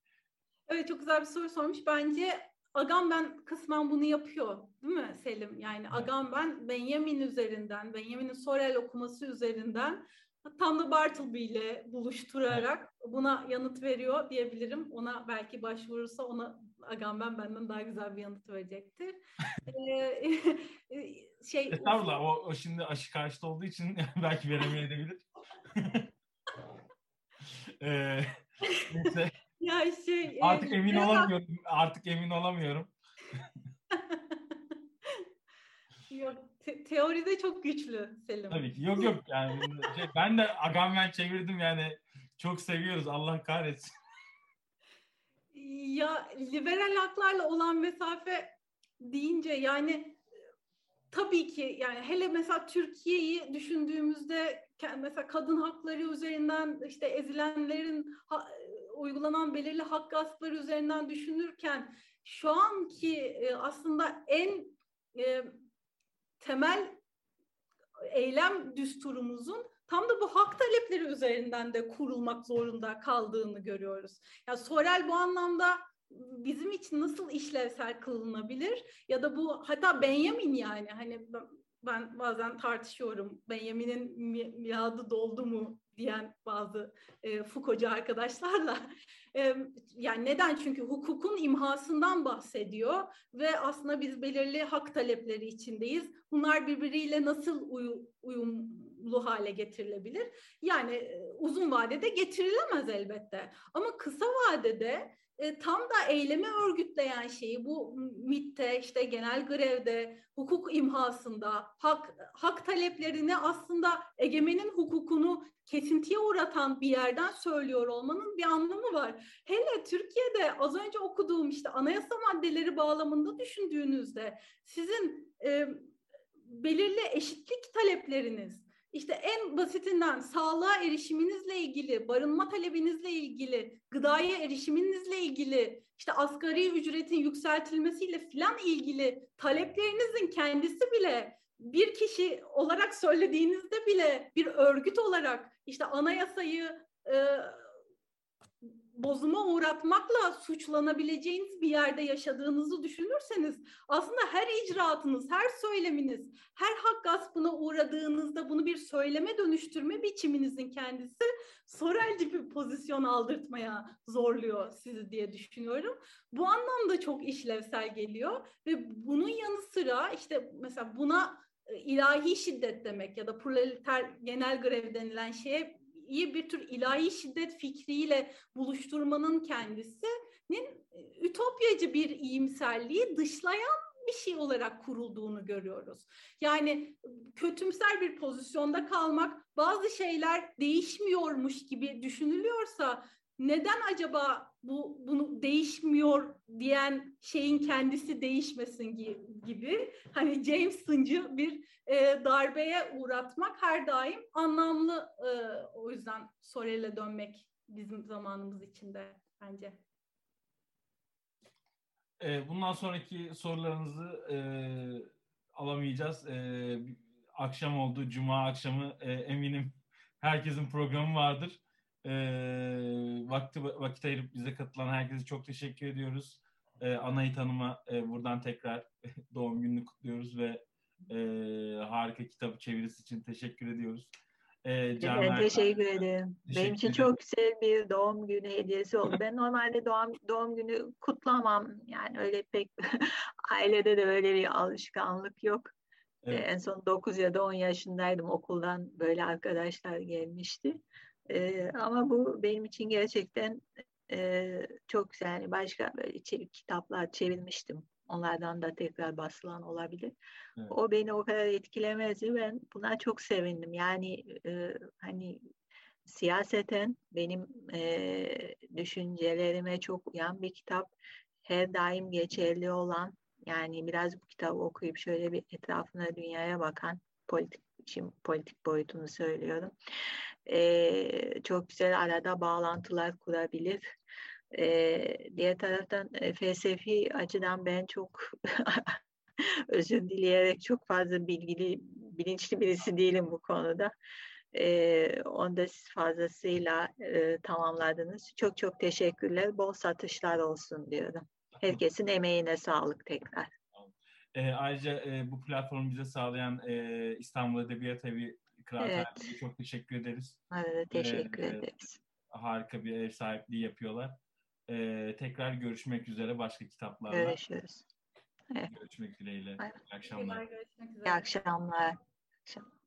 Evet, çok güzel bir soru sormuş. Bence Agamben kısmen bunu yapıyor, değil mi Selim? Yani evet. Agamben Benjamin üzerinden, Benjamin'in Sorel okuması üzerinden tam da Bartleby ile buluşturarak evet. Buna yanıt veriyor diyebilirim. Ona belki başvurursa ona Agamben benden daha güzel bir yanıt verecektir. ee, şey. Estağfurullah, o, o şimdi aşı karşıtı olduğu için belki veremeyebilir. ee, işte, ya şey. Artık e, emin biraz... olamıyorum. Artık emin olamıyorum. Yok. Te- teoride çok güçlü Selim. Tabii ki. Yok yok yani. Şey, ben de Agamben çevirdim yani. Çok seviyoruz. Allah kahretsin. Ya liberal haklarla olan mesafe deyince yani tabii ki yani hele mesela Türkiye'yi düşündüğümüzde mesela kadın hakları üzerinden işte ezilenlerin ha- uygulanan belirli hak gaspları üzerinden düşünürken şu anki e, aslında en e, temel eylem düsturumuzun tam da bu hak talepleri üzerinden de kurulmak zorunda kaldığını görüyoruz. Yani Sorel bu anlamda bizim için nasıl işlevsel kılınabilir? Ya da bu hatta Benjamin yani hani ben bazen tartışıyorum Benjamin'in miadı doldu mu diyen bazı e, Foucault'cu arkadaşlarla. E, yani neden? Çünkü hukukun imhasından bahsediyor ve aslında biz belirli hak talepleri içindeyiz. Bunlar birbiriyle nasıl uy- uyumlu hale getirilebilir? Yani e, uzun vadede getirilemez elbette. Ama kısa vadede e, tam da eylemi örgütleyen şeyi bu MİT'te, işte genel grevde, hukuk imhasında, hak, hak taleplerini aslında egemenin hukukunu kesintiye uğratan bir yerden söylüyor olmanın bir anlamı var. Hele Türkiye'de az önce okuduğum işte anayasa maddeleri bağlamında düşündüğünüzde sizin e, belirli eşitlik talepleriniz, İşte en basitinden sağlığa erişiminizle ilgili, barınma talebinizle ilgili, gıdaya erişiminizle ilgili, işte asgari ücretin yükseltilmesiyle filan ilgili taleplerinizin kendisi bile bir kişi olarak söylediğinizde bile bir örgüt olarak işte anayasayı e, bozuma uğratmakla suçlanabileceğiniz bir yerde yaşadığınızı düşünürseniz aslında her icraatınız, her söyleminiz, her hak gaspına uğradığınızda bunu bir söyleme dönüştürme biçiminizin kendisi Sorelci bir pozisyon aldırtmaya zorluyor sizi diye düşünüyorum. Bu anlamda çok işlevsel geliyor ve bunun yanı sıra işte mesela buna ilahi şiddet demek ya da proleter genel grev denilen şeye iyi bir tür ilahi şiddet fikriyle buluşturmanın kendisinin ütopyacı bir iyimserliği dışlayan bir şey olarak kurulduğunu görüyoruz. Yani kötümser bir pozisyonda kalmak, bazı şeyler değişmiyormuş gibi düşünülüyorsa neden acaba bu bunu değişmiyor diyen şeyin kendisi değişmesin gibi, hani Jameson'cı bir e, darbeye uğratmak her daim anlamlı. E, o yüzden Sorel'e dönmek bizim zamanımız içinde bence. E, bundan sonraki sorularınızı e, alamayacağız. E, akşam oldu, Cuma akşamı e, eminim herkesin programı vardır. E, vakti, vakit ayırıp bize katılan herkese çok teşekkür ediyoruz. E, Anayit Hanım'a e, buradan tekrar doğum gününü kutluyoruz ve e, harika kitabı çevirisi için teşekkür ediyoruz. E, Can ben teşekkür ederim. Teşekkür Benim için ederim. Çok güzel bir doğum günü hediyesi oldu. Ben normalde doğum, doğum günü kutlamam. Yani öyle pek ailede de böyle bir alışkanlık yok. Evet. E, en son dokuz ya da on yaşındaydım. Okuldan böyle arkadaşlar gelmişti. Ee, ama bu benim için gerçekten e, çok güzel. Yani başka böyle çevir, kitaplar çevirmiştim. Onlardan da tekrar basılan olabilir. Evet. O beni o kadar etkilemezdi. Ben buna çok sevindim. Yani e, hani siyaseten benim e, düşüncelerime çok uyan bir kitap. Her daim geçerli olan, yani biraz bu kitabı okuyup şöyle bir etrafına, dünyaya bakan, politik şimdi politik boyutunu söylüyorum. Ee, çok güzel arada bağlantılar kurabilir. Ee, diğer taraftan e, felsefi açıdan ben çok özür dileyerek çok fazla bilgili, bilinçli birisi değilim bu konuda. Ee, onu da siz fazlasıyla e, tamamladınız. Çok çok teşekkürler. Bol satışlar olsun diyorum. Herkesin emeğine sağlık tekrar. E, ayrıca e, bu platformu bize sağlayan e, İstanbul Edebiyat Evi Kıraathane'ye evet. çok teşekkür ederiz. Evet, teşekkür e, ederiz. E, harika bir ev sahipliği yapıyorlar. E, tekrar görüşmek üzere başka kitaplarla. Görüşürüz. Evet. Görüşmek dileğiyle. İyi akşamlar. İyi akşamlar. İyi akşamlar.